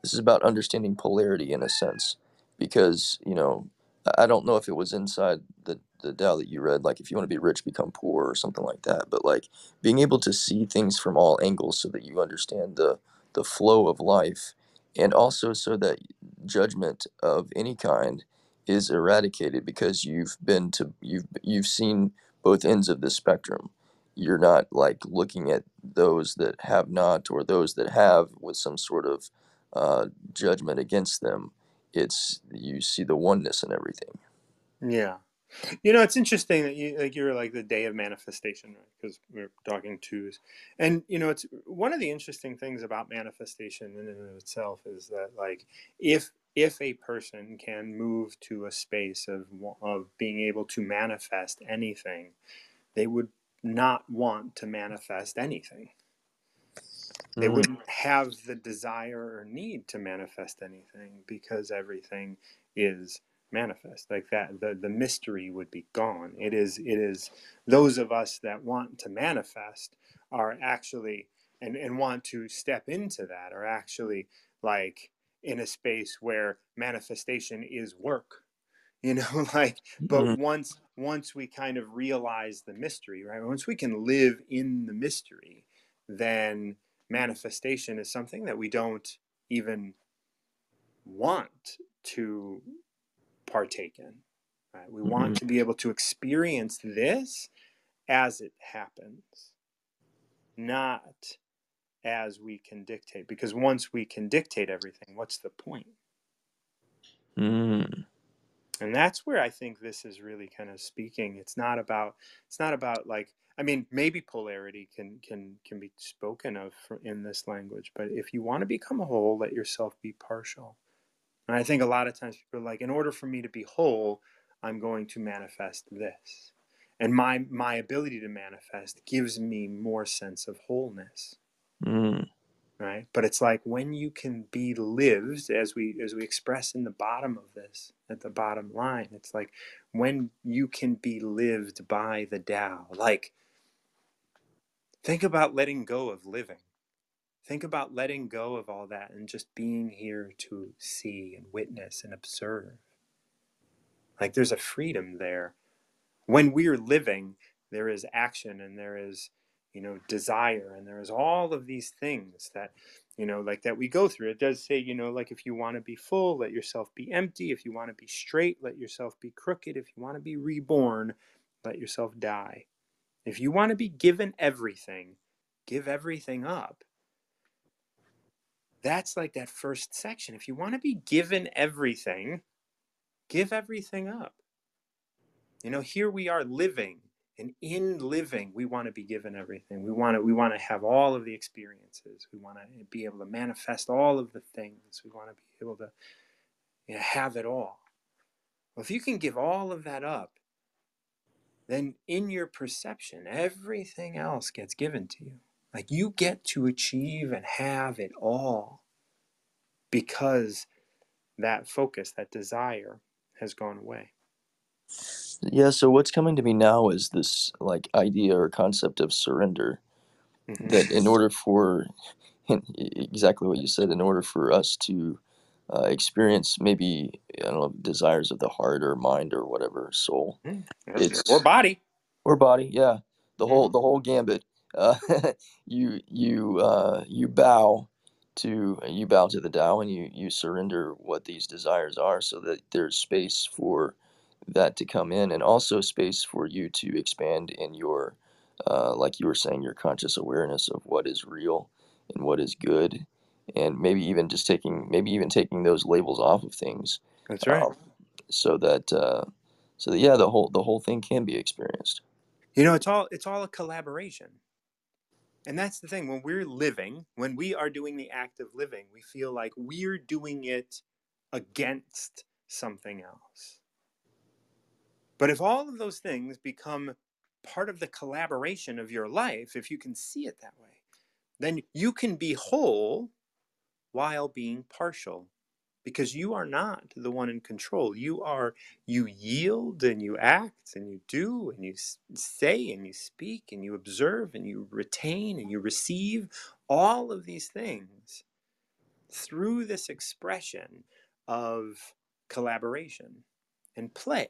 this is about understanding polarity in a sense, because, you know, I don't know if it was inside the, the Tao that you read, like if you want to be rich, become poor or something like that, but like being able to see things from all angles so that you understand the, the flow of life, and also so that judgment of any kind is eradicated, because you've been to you've you've seen both ends of the spectrum. You're not like looking at those that have not or those that have with some sort of uh, judgment against them. It's you see the oneness in everything. Yeah, you know, it's interesting that you like you're like the day of manifestation, right? Because we're talking twos, and you know, it's one of the interesting things about manifestation in and of itself is that like if. If a person can move to a space of, of being able to manifest anything, they would not want to manifest anything. They mm-hmm. wouldn't have the desire or need to manifest anything, because everything is manifest. Like that, the, the mystery would be gone. It is, it is those of us that want to manifest are actually, and, and want to step into that are actually like, in a space where manifestation is work, you know, like, but mm-hmm. once, once we kind of realize the mystery, right? Once we can live in the mystery, then manifestation is something that we don't even want to partake in, right? We mm-hmm. want to be able to experience this as it happens, not as we can dictate, because once we can dictate everything, what's the point? Mm. And that's where I think this is really kind of speaking. It's not about, it's not about like, I mean, maybe polarity can, can, can be spoken of for, in this language, but if you want to become whole, let yourself be partial. And I think a lot of times people are like, in order for me to be whole, I'm going to manifest this. And my, my ability to manifest gives me more sense of wholeness. Mm. Right. But it's like when you can be lived, as we as we express in the bottom of this, at the bottom line, it's like when you can be lived by the Tao, like think about letting go of living. Think about letting go of all that and just being here to see and witness and observe. Like there's a freedom there. When we're living, there is action and there is, you know, desire, and there is all of these things that, you know, like that we go through. It does say, you know, like if you want to be full, let yourself be empty. If you want to be straight, let yourself be crooked. If you want to be reborn, let yourself die. If you want to be given everything, give everything up. That's like that first section. If you want to be given everything, give everything up. You know, here we are living, and in living, we want to be given everything. We want to, we want to have all of the experiences. We want to be able to manifest all of the things. We want to be able to, you know, have it all. Well, if you can give all of that up, then in your perception, everything else gets given to you. Like you get to achieve and have it all because that focus, that desire has gone away. Yeah, so what's coming to me now is this like idea or concept of surrender. Mm-hmm. That in order for, exactly what you said, in order for us to uh, experience maybe, I don't know, desires of the heart or mind or whatever, soul. Mm-hmm. It's, or body. Or body, yeah. The whole the whole gambit. Uh, you you uh, you bow to you bow to the Tao, and you, you surrender what these desires are, so that there's space for that to come in, and also space for you to expand in your, uh, like you were saying, your conscious awareness of what is real and what is good, and maybe even just taking maybe even taking those labels off of things. That's right. Um, so that uh, so that yeah, the whole the whole thing can be experienced. You know, it's all it's all a collaboration. And that's the thing, when we're living, when we are doing the act of living, we feel like we're doing it against something else. But if all of those things become part of the collaboration of your life, if you can see it that way, then you can be whole while being partial, because you are not the one in control. You are, you yield and you act and you do and you say and you speak and you observe and you retain and you receive all of these things through this expression of collaboration and play.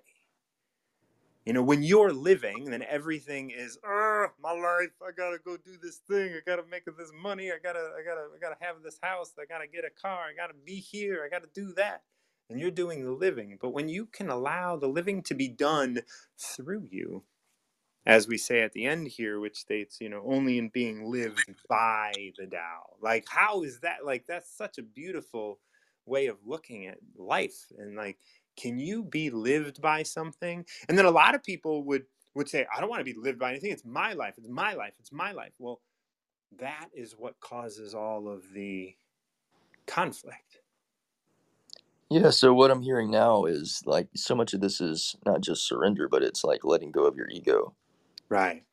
You know, when you're living, then everything is, oh, my life, I gotta go do this thing, I gotta make this money, I gotta, I gotta, I gotta have this house, I gotta get a car, I gotta be here, I gotta do that. And you're doing the living. But when you can allow the living to be done through you, as we say at the end here, which states, you know, only in being lived by the Tao. Like, how is that? Like, that's such a beautiful way of looking at life. And like, can you be lived by something? And then a lot of people would, would say, I don't want to be lived by anything. It's my life. It's my life. It's my life. Well, that is what causes all of the conflict. Yeah, so what I'm hearing now is like so much of this is not just surrender, but it's like letting go of your ego. Right.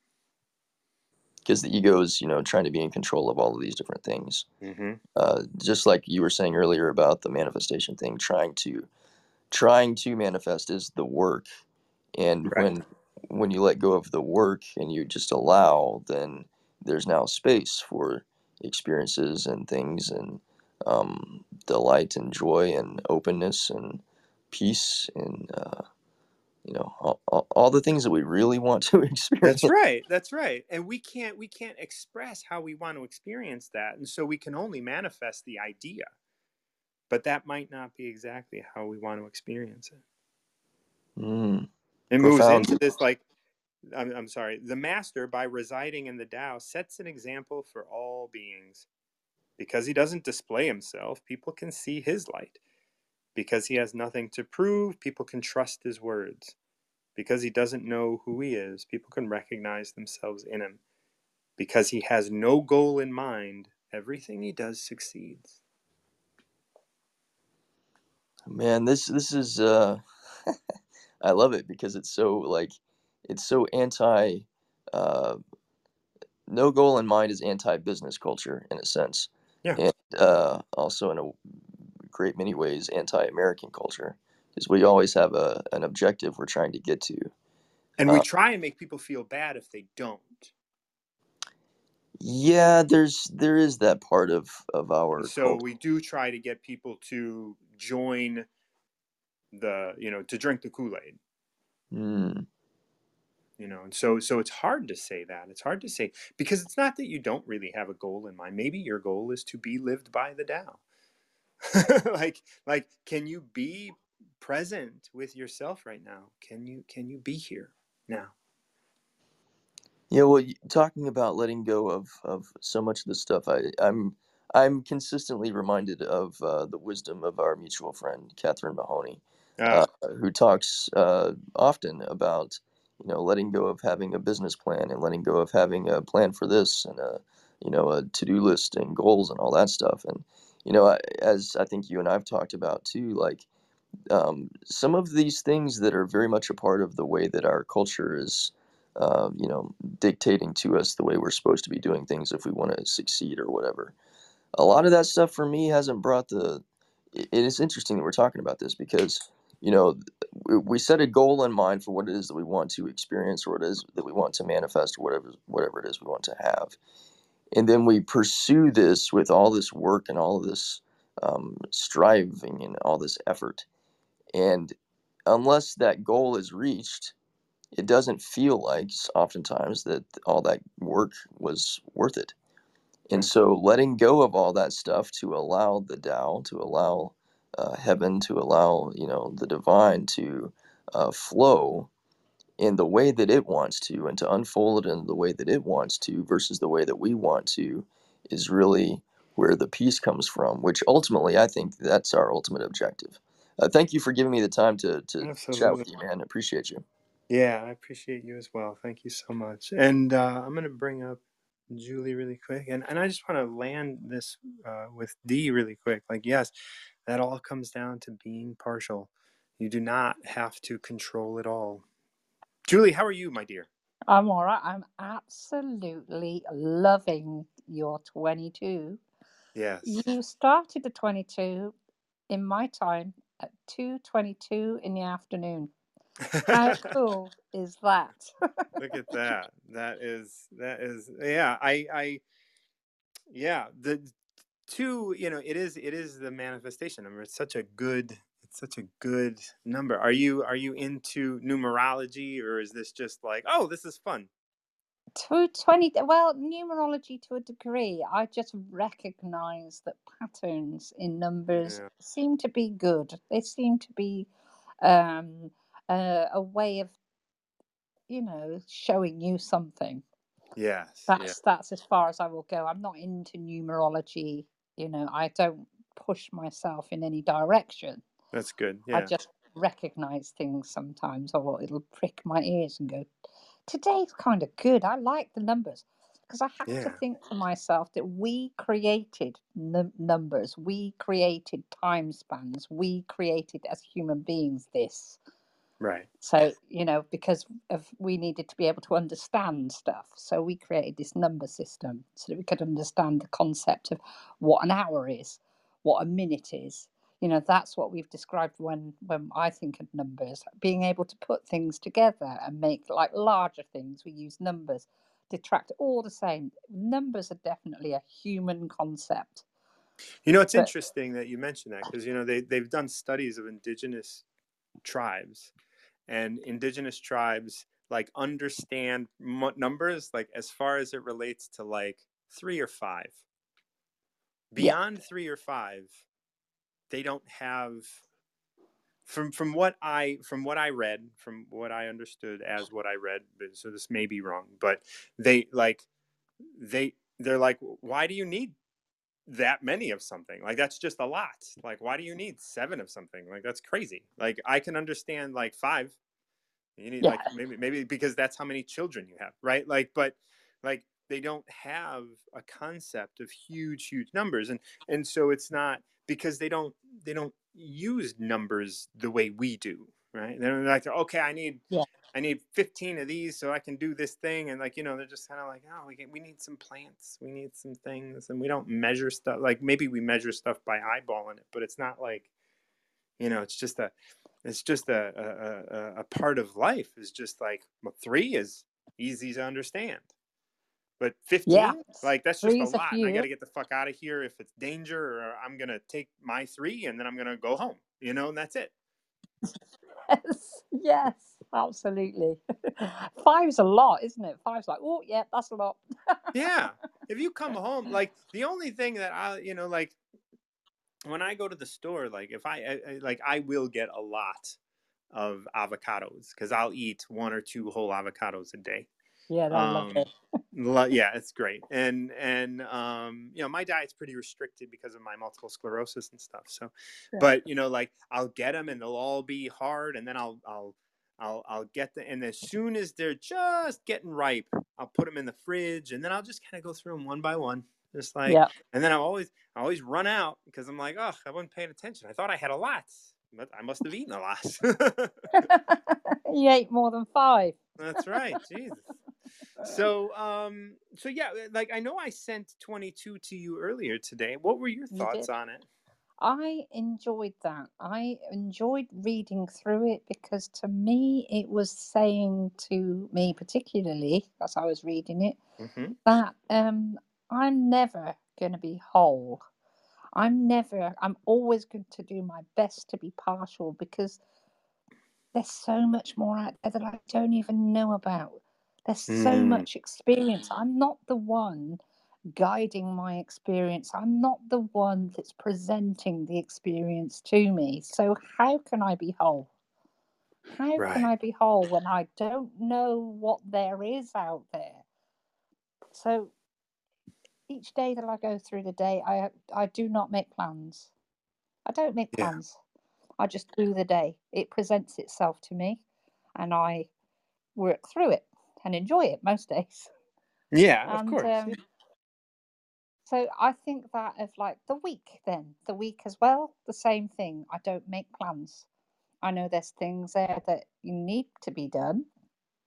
Because the ego is, you know, trying to be in control of all of these different things. Mm-hmm. Uh, just like you were saying earlier about the manifestation thing, trying to Trying to manifest is the work, and right. when when you let go of the work and you just allow, then there's now space for experiences and things and um, delight and joy and openness and peace and uh, you know all, all, all the things that we really want to experience. That's right. That's right. And we can't we can't express how we want to experience that, and so we can only manifest the idea. But that might not be exactly how we want to experience it. Mm, it moves profound. Into this, like, I'm, I'm sorry, the master, by residing in the Tao, sets an example for all beings. Because he doesn't display himself, people can see his light. Because he has nothing to prove, people can trust his words. Because he doesn't know who he is, people can recognize themselves in him. Because he has no goal in mind, everything he does succeeds. Man, this this is uh, I love it because it's so like it's so anti. Uh, no goal in mind is anti-business culture in a sense, yeah. And uh, also in a great many ways anti-American culture, because we always have a an objective we're trying to get to, and uh, we try and make people feel bad if they don't. Yeah, there's there is that part of of our. So culture. We do try to get people to join the, you know, to drink the Kool-Aid. Mm. you know, and so so it's hard to say that. It's hard to say, because it's not that you don't really have a goal in mind. Maybe your goal is to be lived by the Tao. like like can you be present with yourself right now? Can you can you be here now? Yeah, well, talking about letting go of, of so much of this stuff, I, I'm I'm consistently reminded of uh, the wisdom of our mutual friend Catherine Mahoney, oh. uh, who talks uh, often about, you know, letting go of having a business plan and letting go of having a plan for this and a, you know, a to-do list and goals and all that stuff. And, you know, I, as I think you and I've talked about too, like um, some of these things that are very much a part of the way that our culture is, uh, you know, dictating to us the way we're supposed to be doing things if we want to succeed or whatever. A lot of that stuff for me hasn't brought the, it is interesting that we're talking about this because, you know, we set a goal in mind for what it is that we want to experience or what it is that we want to manifest or whatever, whatever it is we want to have. And then we pursue this with all this work and all of this um, striving and all this effort. And unless that goal is reached, it doesn't feel like oftentimes that all that work was worth it. And so letting go of all that stuff to allow the Tao, to allow uh, heaven, to allow, you know, the divine to uh, flow in the way that it wants to and to unfold in the way that it wants to versus the way that we want to is really where the peace comes from, which ultimately I think that's our ultimate objective. Uh, thank you for giving me the time to, to chat with you, man. I appreciate you. Yeah, I appreciate you as well. Thank you so much. And uh, I'm going to bring up Julie really quick, and and I just want to land this uh with D really quick. Like, yes, that all comes down to being partial. You do not have to control it all. Julie, how are you, my dear? I'm all right. I'm absolutely loving your twenty-two. Yes, you started the twenty-two in my time at two twenty-two in the afternoon. How cool is that? Look at that. That is, that is, yeah, I, I, yeah, the two, you know, it is, it is the manifestation number. I mean, it's such a good, it's such a good number. Are you, are you into numerology, or is this just like, oh, this is fun? two twenty, well, numerology to a degree. I just recognize that patterns in numbers yeah. seem to be good. They seem to be, um, Uh, a way of, you know, showing you something. Yes, that's yeah. that's as far as I will go. I'm not into numerology. You know, I don't push myself in any direction. That's good. Yeah. I just recognize things sometimes, or it'll prick my ears and go, today's kind of good. I like the numbers, because I have yeah. to think to myself that we created n- numbers. We created time spans. We created as human beings this. Right. So, you know, because of, we needed to be able to understand stuff. So we created this number system so that we could understand the concept of what an hour is, what a minute is. You know, that's what we've described when, when I think of numbers, being able to put things together and make like larger things. We use numbers to track all the same. Numbers are definitely a human concept. You know, it's but, interesting that you mentioned that, because, you know, they, they've done studies of indigenous tribes. And indigenous tribes like understand m- numbers like as far as it relates to like three or five. Beyond yeah. three or five, they don't have. From from what I from what I read, from what I understood as what I read, so this may be wrong, but they like they they're like, why do you need that many of something? Like, that's just a lot. Like, why do you need seven of something? Like, that's crazy. Like, I can understand like five. You need yeah. like maybe maybe because that's how many children you have, right? Like, but like they don't have a concept of huge huge numbers, and and so it's not because they don't they don't use numbers the way we do, right? They're like, okay, I need yeah. I need fifteen of these so I can do this thing. And like, you know, they're just kind of like, oh, we can, we need some plants. We need some things. And we don't measure stuff. Like, maybe we measure stuff by eyeballing it, but it's not like, you know, it's just a, it's just a, a, a part of life is just like, well, three is easy to understand, but fifteen, yeah. like, that's just Three's a lot. A I got to get the fuck out of here. If it's danger, or I'm going to take my three and then I'm going to go home, you know, and that's it. Yes. Yes. Absolutely. Five's a lot, isn't it? Five's like, oh, yeah, that's a lot. Yeah. If you come home, like the only thing that I, you know, like when I go to the store, like if I, I like I will get a lot of avocados because I'll eat one or two whole avocados a day. Yeah, I love it. Um, yeah, it's great. And, and um, you know, my diet's pretty restricted because of my multiple sclerosis and stuff. So, yeah. But, you know, like I'll get them and they'll all be hard, and then I'll, I'll, I'll, I'll get them. And as soon as they're just getting ripe, I'll put them in the fridge, and then I'll just kind of go through them one by one. Just like, yeah. And then I always, I always run out because I'm like, oh, I wasn't paying attention. I thought I had a lot, but I must have eaten a lot. You ate more than five. That's right. Jesus. So, um, so yeah, like I know I sent twenty-two to you earlier today. What were your thoughts on it? I enjoyed that. I enjoyed reading through it because to me, it was saying to me, particularly as I was reading it, mm-hmm. that um, I'm never going to be whole. I'm never, I'm always going to do my best to be partial because there's so much more out there that I don't even know about. There's so mm. much experience. I'm not the one guiding my experience. I'm not the one that's presenting the experience to me. So how can I be whole? How right. can I be whole when I don't know what there is out there? So each day that I go through the day, I I do not make plans. I don't make yeah. plans. I just do the day. It presents itself to me and I work through it. And enjoy it most days. Yeah, and, of course. Um, so I think that of like the week then, the week as well, the same thing. I don't make plans. I know there's things there that you need to be done,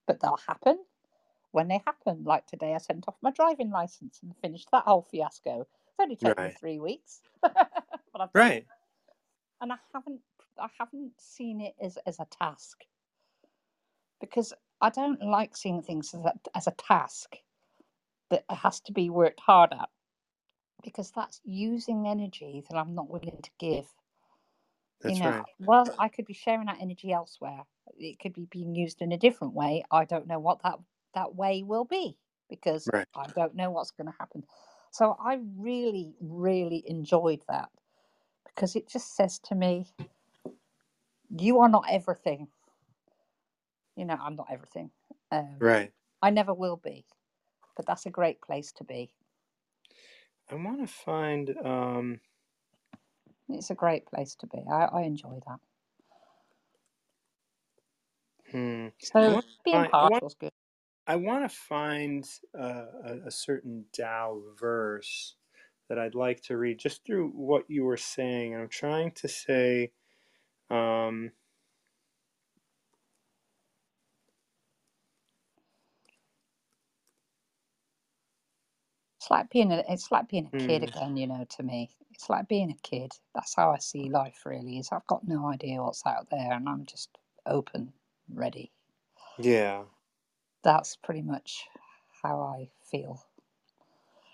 but they'll happen when they happen. Like today I sent off my driving license and finished that whole fiasco. It's only taken right. me three weeks. But I've right. And I haven't I haven't seen it as, as a task. Because I don't like seeing things as a, as a task that has to be worked hard at, because that's using energy that I'm not willing to give. That's you know, right. Well, I could be sharing that energy elsewhere. It could be being used in a different way. I don't know what that, that way will be because right. I don't know what's going to happen. So I really, really enjoyed that because it just says to me, you are not everything. You know, I'm not everything. Um, right. I never will be, but that's a great place to be. I want to find. Um... It's a great place to be. I, I enjoy that. Hmm. So being partial is good. I want to find uh, a, a certain Tao verse that I'd like to read just through what you were saying. And I'm trying to say. Um, It's like being a, it's like being a kid mm. again, you know, to me. It's like being a kid. That's how I see life really is. I've got no idea what's out there and I'm just open, ready. Yeah. That's pretty much how I feel.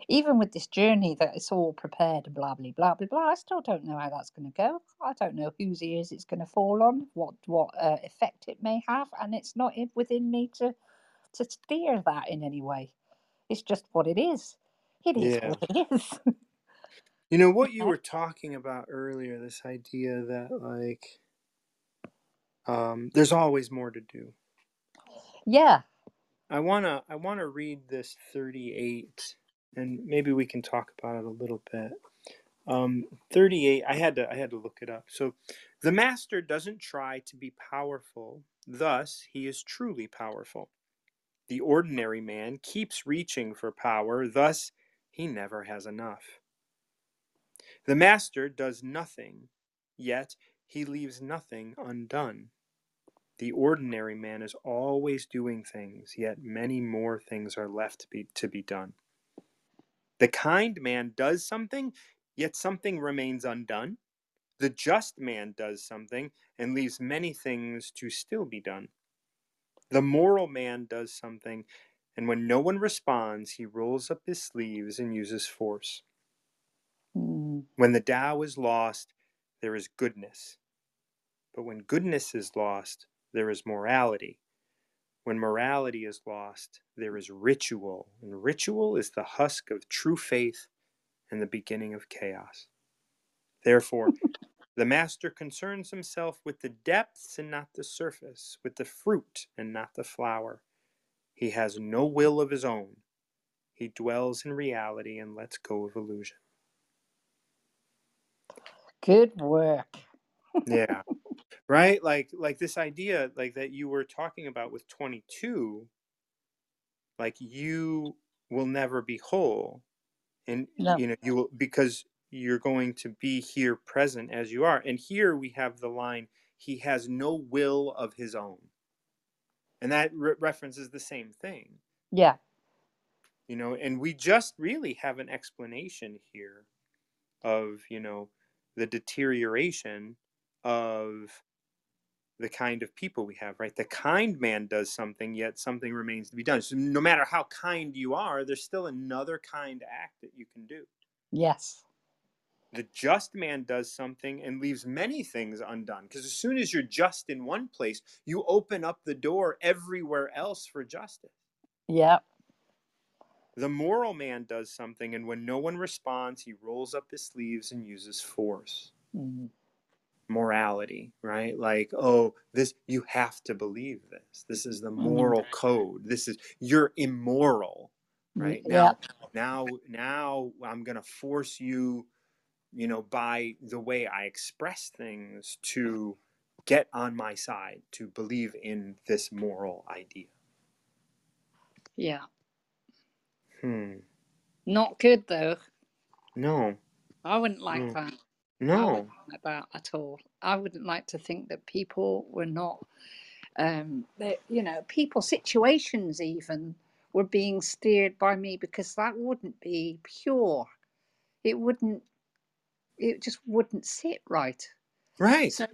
Even with this journey that it's all prepared and blah, blah, blah, blah, blah, I still don't know how that's going to go. I don't know whose ears it's going to fall on, what what uh, effect it may have, and it's not within me to, to steer that in any way. It's just what it is. It is yeah. what it is. You know, what you were talking about earlier, this idea that, like, um, there's always more to do. Yeah. I want to I wanna read this thirty-eight, and maybe we can talk about it a little bit. Um, thirty-eight, I had to I had to look it up. So, the Master doesn't try to be powerful. Thus, he is truly powerful. The ordinary man keeps reaching for power. Thus, he never has enough. The Master does nothing, yet he leaves nothing undone. The ordinary man is always doing things, yet many more things are left to be, to be done. The kind man does something, yet something remains undone. The just man does something and leaves many things to still be done. The moral man does something, and when no one responds, he rolls up his sleeves and uses force. Mm. When the Tao is lost, there is goodness. But when goodness is lost, there is morality, When morality is lost, there is ritual, and ritual is the husk of true faith and the beginning of chaos. Therefore, the master concerns himself with the depths and not the surface, with the fruit and not the flower. He has no will of his own. He dwells in reality and lets go of illusion. Good work. Yeah. Right? Like, like this idea, like that you were talking about with twenty-two, like you will never be whole. And, no. you know, you will, because you're going to be here present as you are. And here we have the line, he has no will of his own. And that re- references the same thing. Yeah. You know, and we just really have an explanation here of, you know, the deterioration of the kind of people we have, right? The kind man does something, yet something remains to be done. So no matter how kind you are, there's still another kind act that you can do. Yes. The just man does something and leaves many things undone. Because as soon as you're just in one place, you open up the door everywhere else for justice. Yep. The moral man does something, and when no one responds, he rolls up his sleeves and uses force. Mm-hmm. Morality, right? Like, oh, this, you have to believe this. This is the moral mm-hmm. code. This is, you're immoral, right? Yep. Now, now, now I'm going to force you, you know, by the way I express things to get on my side, to believe in this moral idea. Yeah. Hmm. Not good though. No. I wouldn't like no. that. No. I wouldn't like that at all. I wouldn't like to think that people were not, um, that, you know, people, situations even were being steered by me, because that wouldn't be pure. It wouldn't, it just wouldn't sit right. Right. So,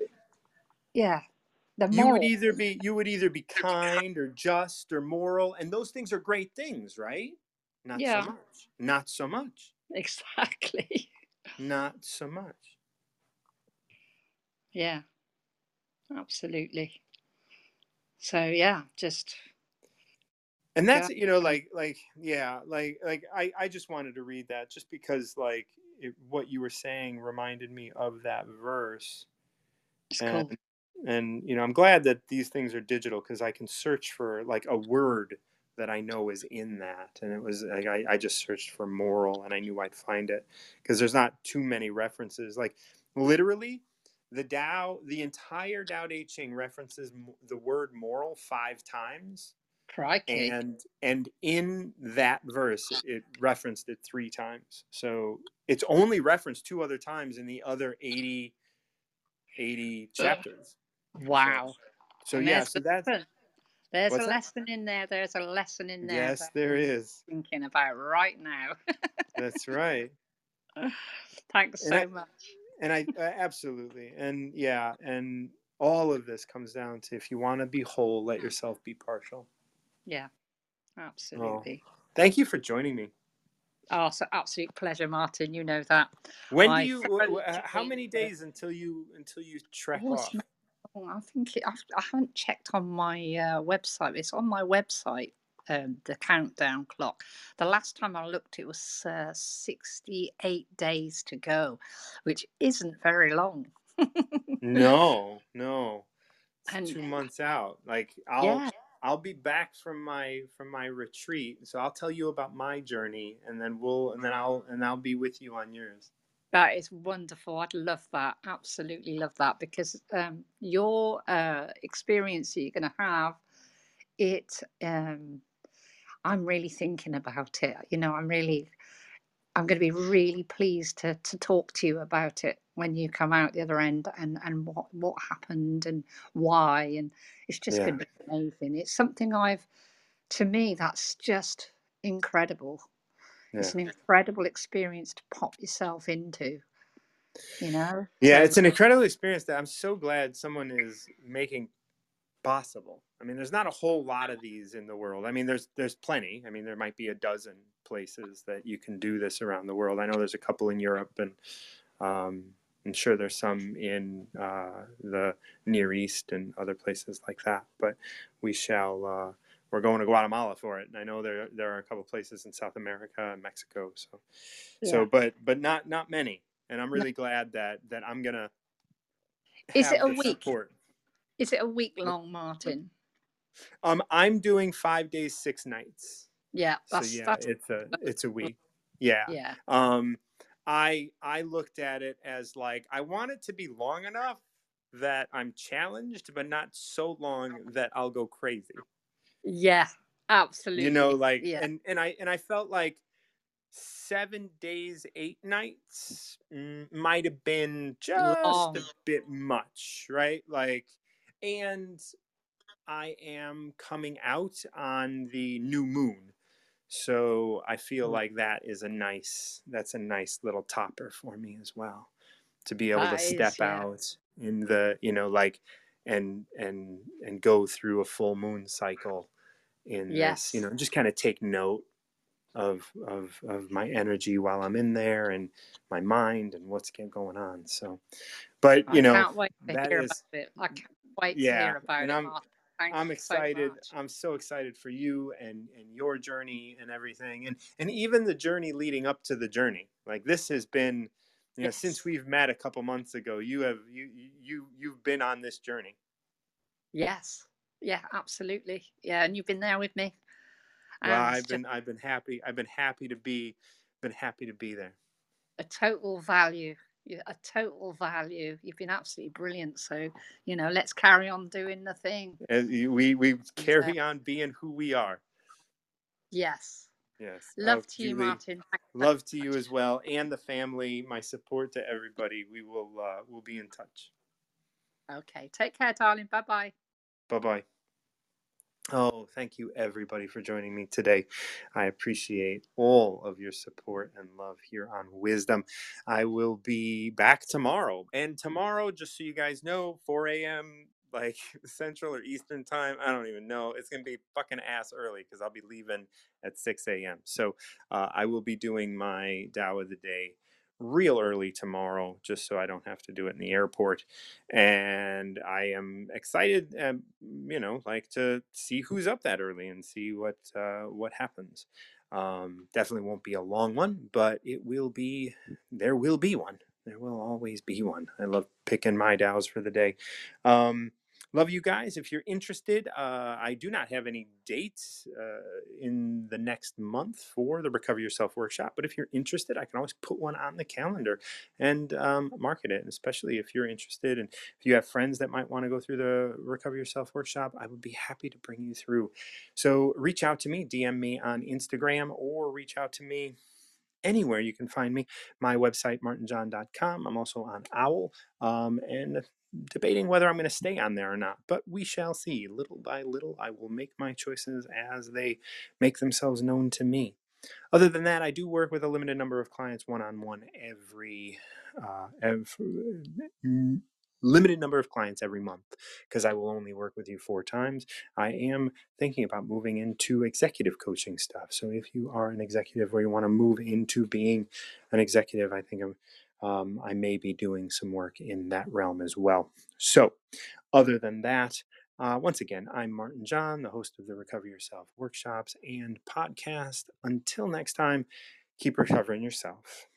yeah. You would either be, you would either be kind or just or moral. And those things are great things, right? Not yeah. so much. Not so much. Exactly. Not so much. Yeah. Absolutely. So yeah, just. And that's, yeah. you know, like, like, yeah, like, like I, I just wanted to read that just because like it, what you were saying reminded me of that verse. It's and, cool. And, you know, I'm glad that these things are digital because I can search for like a word that I know is in that. And it was like, I, I just searched for moral and I knew I'd find it because there's not too many references. Like literally the Tao, the entire Tao Te Ching references the word moral five times. Crikey. And, and in that verse, it, it referenced it three times. So it's only referenced two other times in the other eighty, eighty chapters. Wow. So, so yeah, so that's, there's What's a that? lesson in there. There's a lesson in there. Yes, there is. Thinking about right now. That's right. Thanks so and I, much. And I uh, absolutely. And yeah, and all of this comes down to if you want to be whole, let yourself be partial. Yeah, absolutely. Oh, thank you for joining me. Oh, it's an absolute pleasure, Martin. You know that. When I do you? W- how many days it. until you until you trek oh, off? Oh, I think it, I've, I haven't checked on my uh, website. It's on my website, um, the countdown clock. The last time I looked, it was uh, sixty-eight days to go, which isn't very long. no, no, it's and, two months out. Like I'll, yeah. I'll be back from my from my retreat, so I'll tell you about my journey, and then we'll, and then I'll, and I'll be with you on yours. That is wonderful. I'd love that. Absolutely love that because um, your uh, experience that you're going to have, it. Um, I'm really thinking about it. You know, I'm really, I'm going to be really pleased to to talk to you about it when you come out the other end and and what what happened and why, and it's just yeah. going to be amazing. It's something I've, to me, that's just incredible. Yeah. It's an incredible experience to pop yourself into, you know? Yeah, it's an incredible experience that I'm so glad someone is making possible. I mean, there's not a whole lot of these in the world. I mean, there's there's plenty. I mean, there might be a dozen places that you can do this around the world. I know there's a couple in Europe and um, I'm sure there's some in uh, the Near East and other places like that, but we shall, uh, we're going to Guatemala for it. And I know there there are a couple places in South America and Mexico. So, yeah. so, but, but not, not many. And I'm really glad that, that I'm going to Is it a week? Support. Is it a week long, Martin? Um, I'm doing five days, six nights. Yeah. That's, so yeah, that's... it's a, it's a week. Yeah. Yeah. Um, I I looked at it as like, I want it to be long enough that I'm challenged, but not so long that I'll go crazy. Yeah, absolutely. You know, like, yeah. and, and I and I felt like seven days, eight nights might have been just long. a bit much, right? Like, and I am coming out on the new moon. So I feel like that is a nice, that's a nice little topper for me as well, to be able to step out in the, you know, like, and, and, and go through a full moon cycle in this, you know, just kind of take note of, of, of my energy while I'm in there and my mind and what's going on. So, but you know, I can't wait to hear about it. I can't wait to hear about it. Thank I'm excited. So I'm so excited for you and, and your journey and everything. And, and even the journey leading up to the journey, like this has been, you know, yes. since we've met a couple months ago, you have, you, you, you've been on this journey. Yes. Yeah, absolutely. Yeah. And you've been there with me. Well, and I've been, I've been happy. I've been happy to be, been happy to be there. A total value. A total value. You've been absolutely brilliant. So, you know, let's carry on doing the thing. And we we carry on being who we are. Yes. Yes. Love oh, to you, Julie. Martin. Love to you as well, and the family. My support to everybody. We will uh, we'll be in touch. Okay. Take care, darling. Bye bye. Bye bye. Oh, thank you, everybody, for joining me today. I appreciate all of your support and love here on Wisdom. I will be back tomorrow. And tomorrow, just so you guys know, four a.m., like Central or Eastern time, I don't even know. It's going to be fucking ass early because I'll be leaving at six a.m. So uh, I will be doing my Tao of the Day real early tomorrow, just so I don't have to do it in the airport. And I am excited, um, you know, like to see who's up that early and see what uh, what happens. Um, definitely won't be a long one, but it will be. There will be one. There will always be one. I love picking my Taos for the day. Um, Love you guys. If you're interested, uh, I do not have any dates uh, in the next month for the Recover Yourself workshop. But if you're interested, I can always put one on the calendar and um, market it. And especially if you're interested and if you have friends that might want to go through the Recover Yourself workshop, I would be happy to bring you through. So reach out to me, D M me on Instagram, or reach out to me anywhere you can find me. My website, martin john dot com. I'm also on Owl. Um, and... debating whether I'm going to stay on there or not, but we shall see. Little by little, I will make my choices as they make themselves known to me. Other than that, I do work with a limited number of clients one-on-one every, uh, every limited number of clients every month, because I will only work with you four times. I am thinking about moving into executive coaching stuff. So if you are an executive or you want to move into being an executive, I think I'm Um, I may be doing some work in that realm as well. So other than that, uh, once again, I'm Martin John, the host of the Recover Yourself workshops and podcast. Until next time, keep recovering yourself.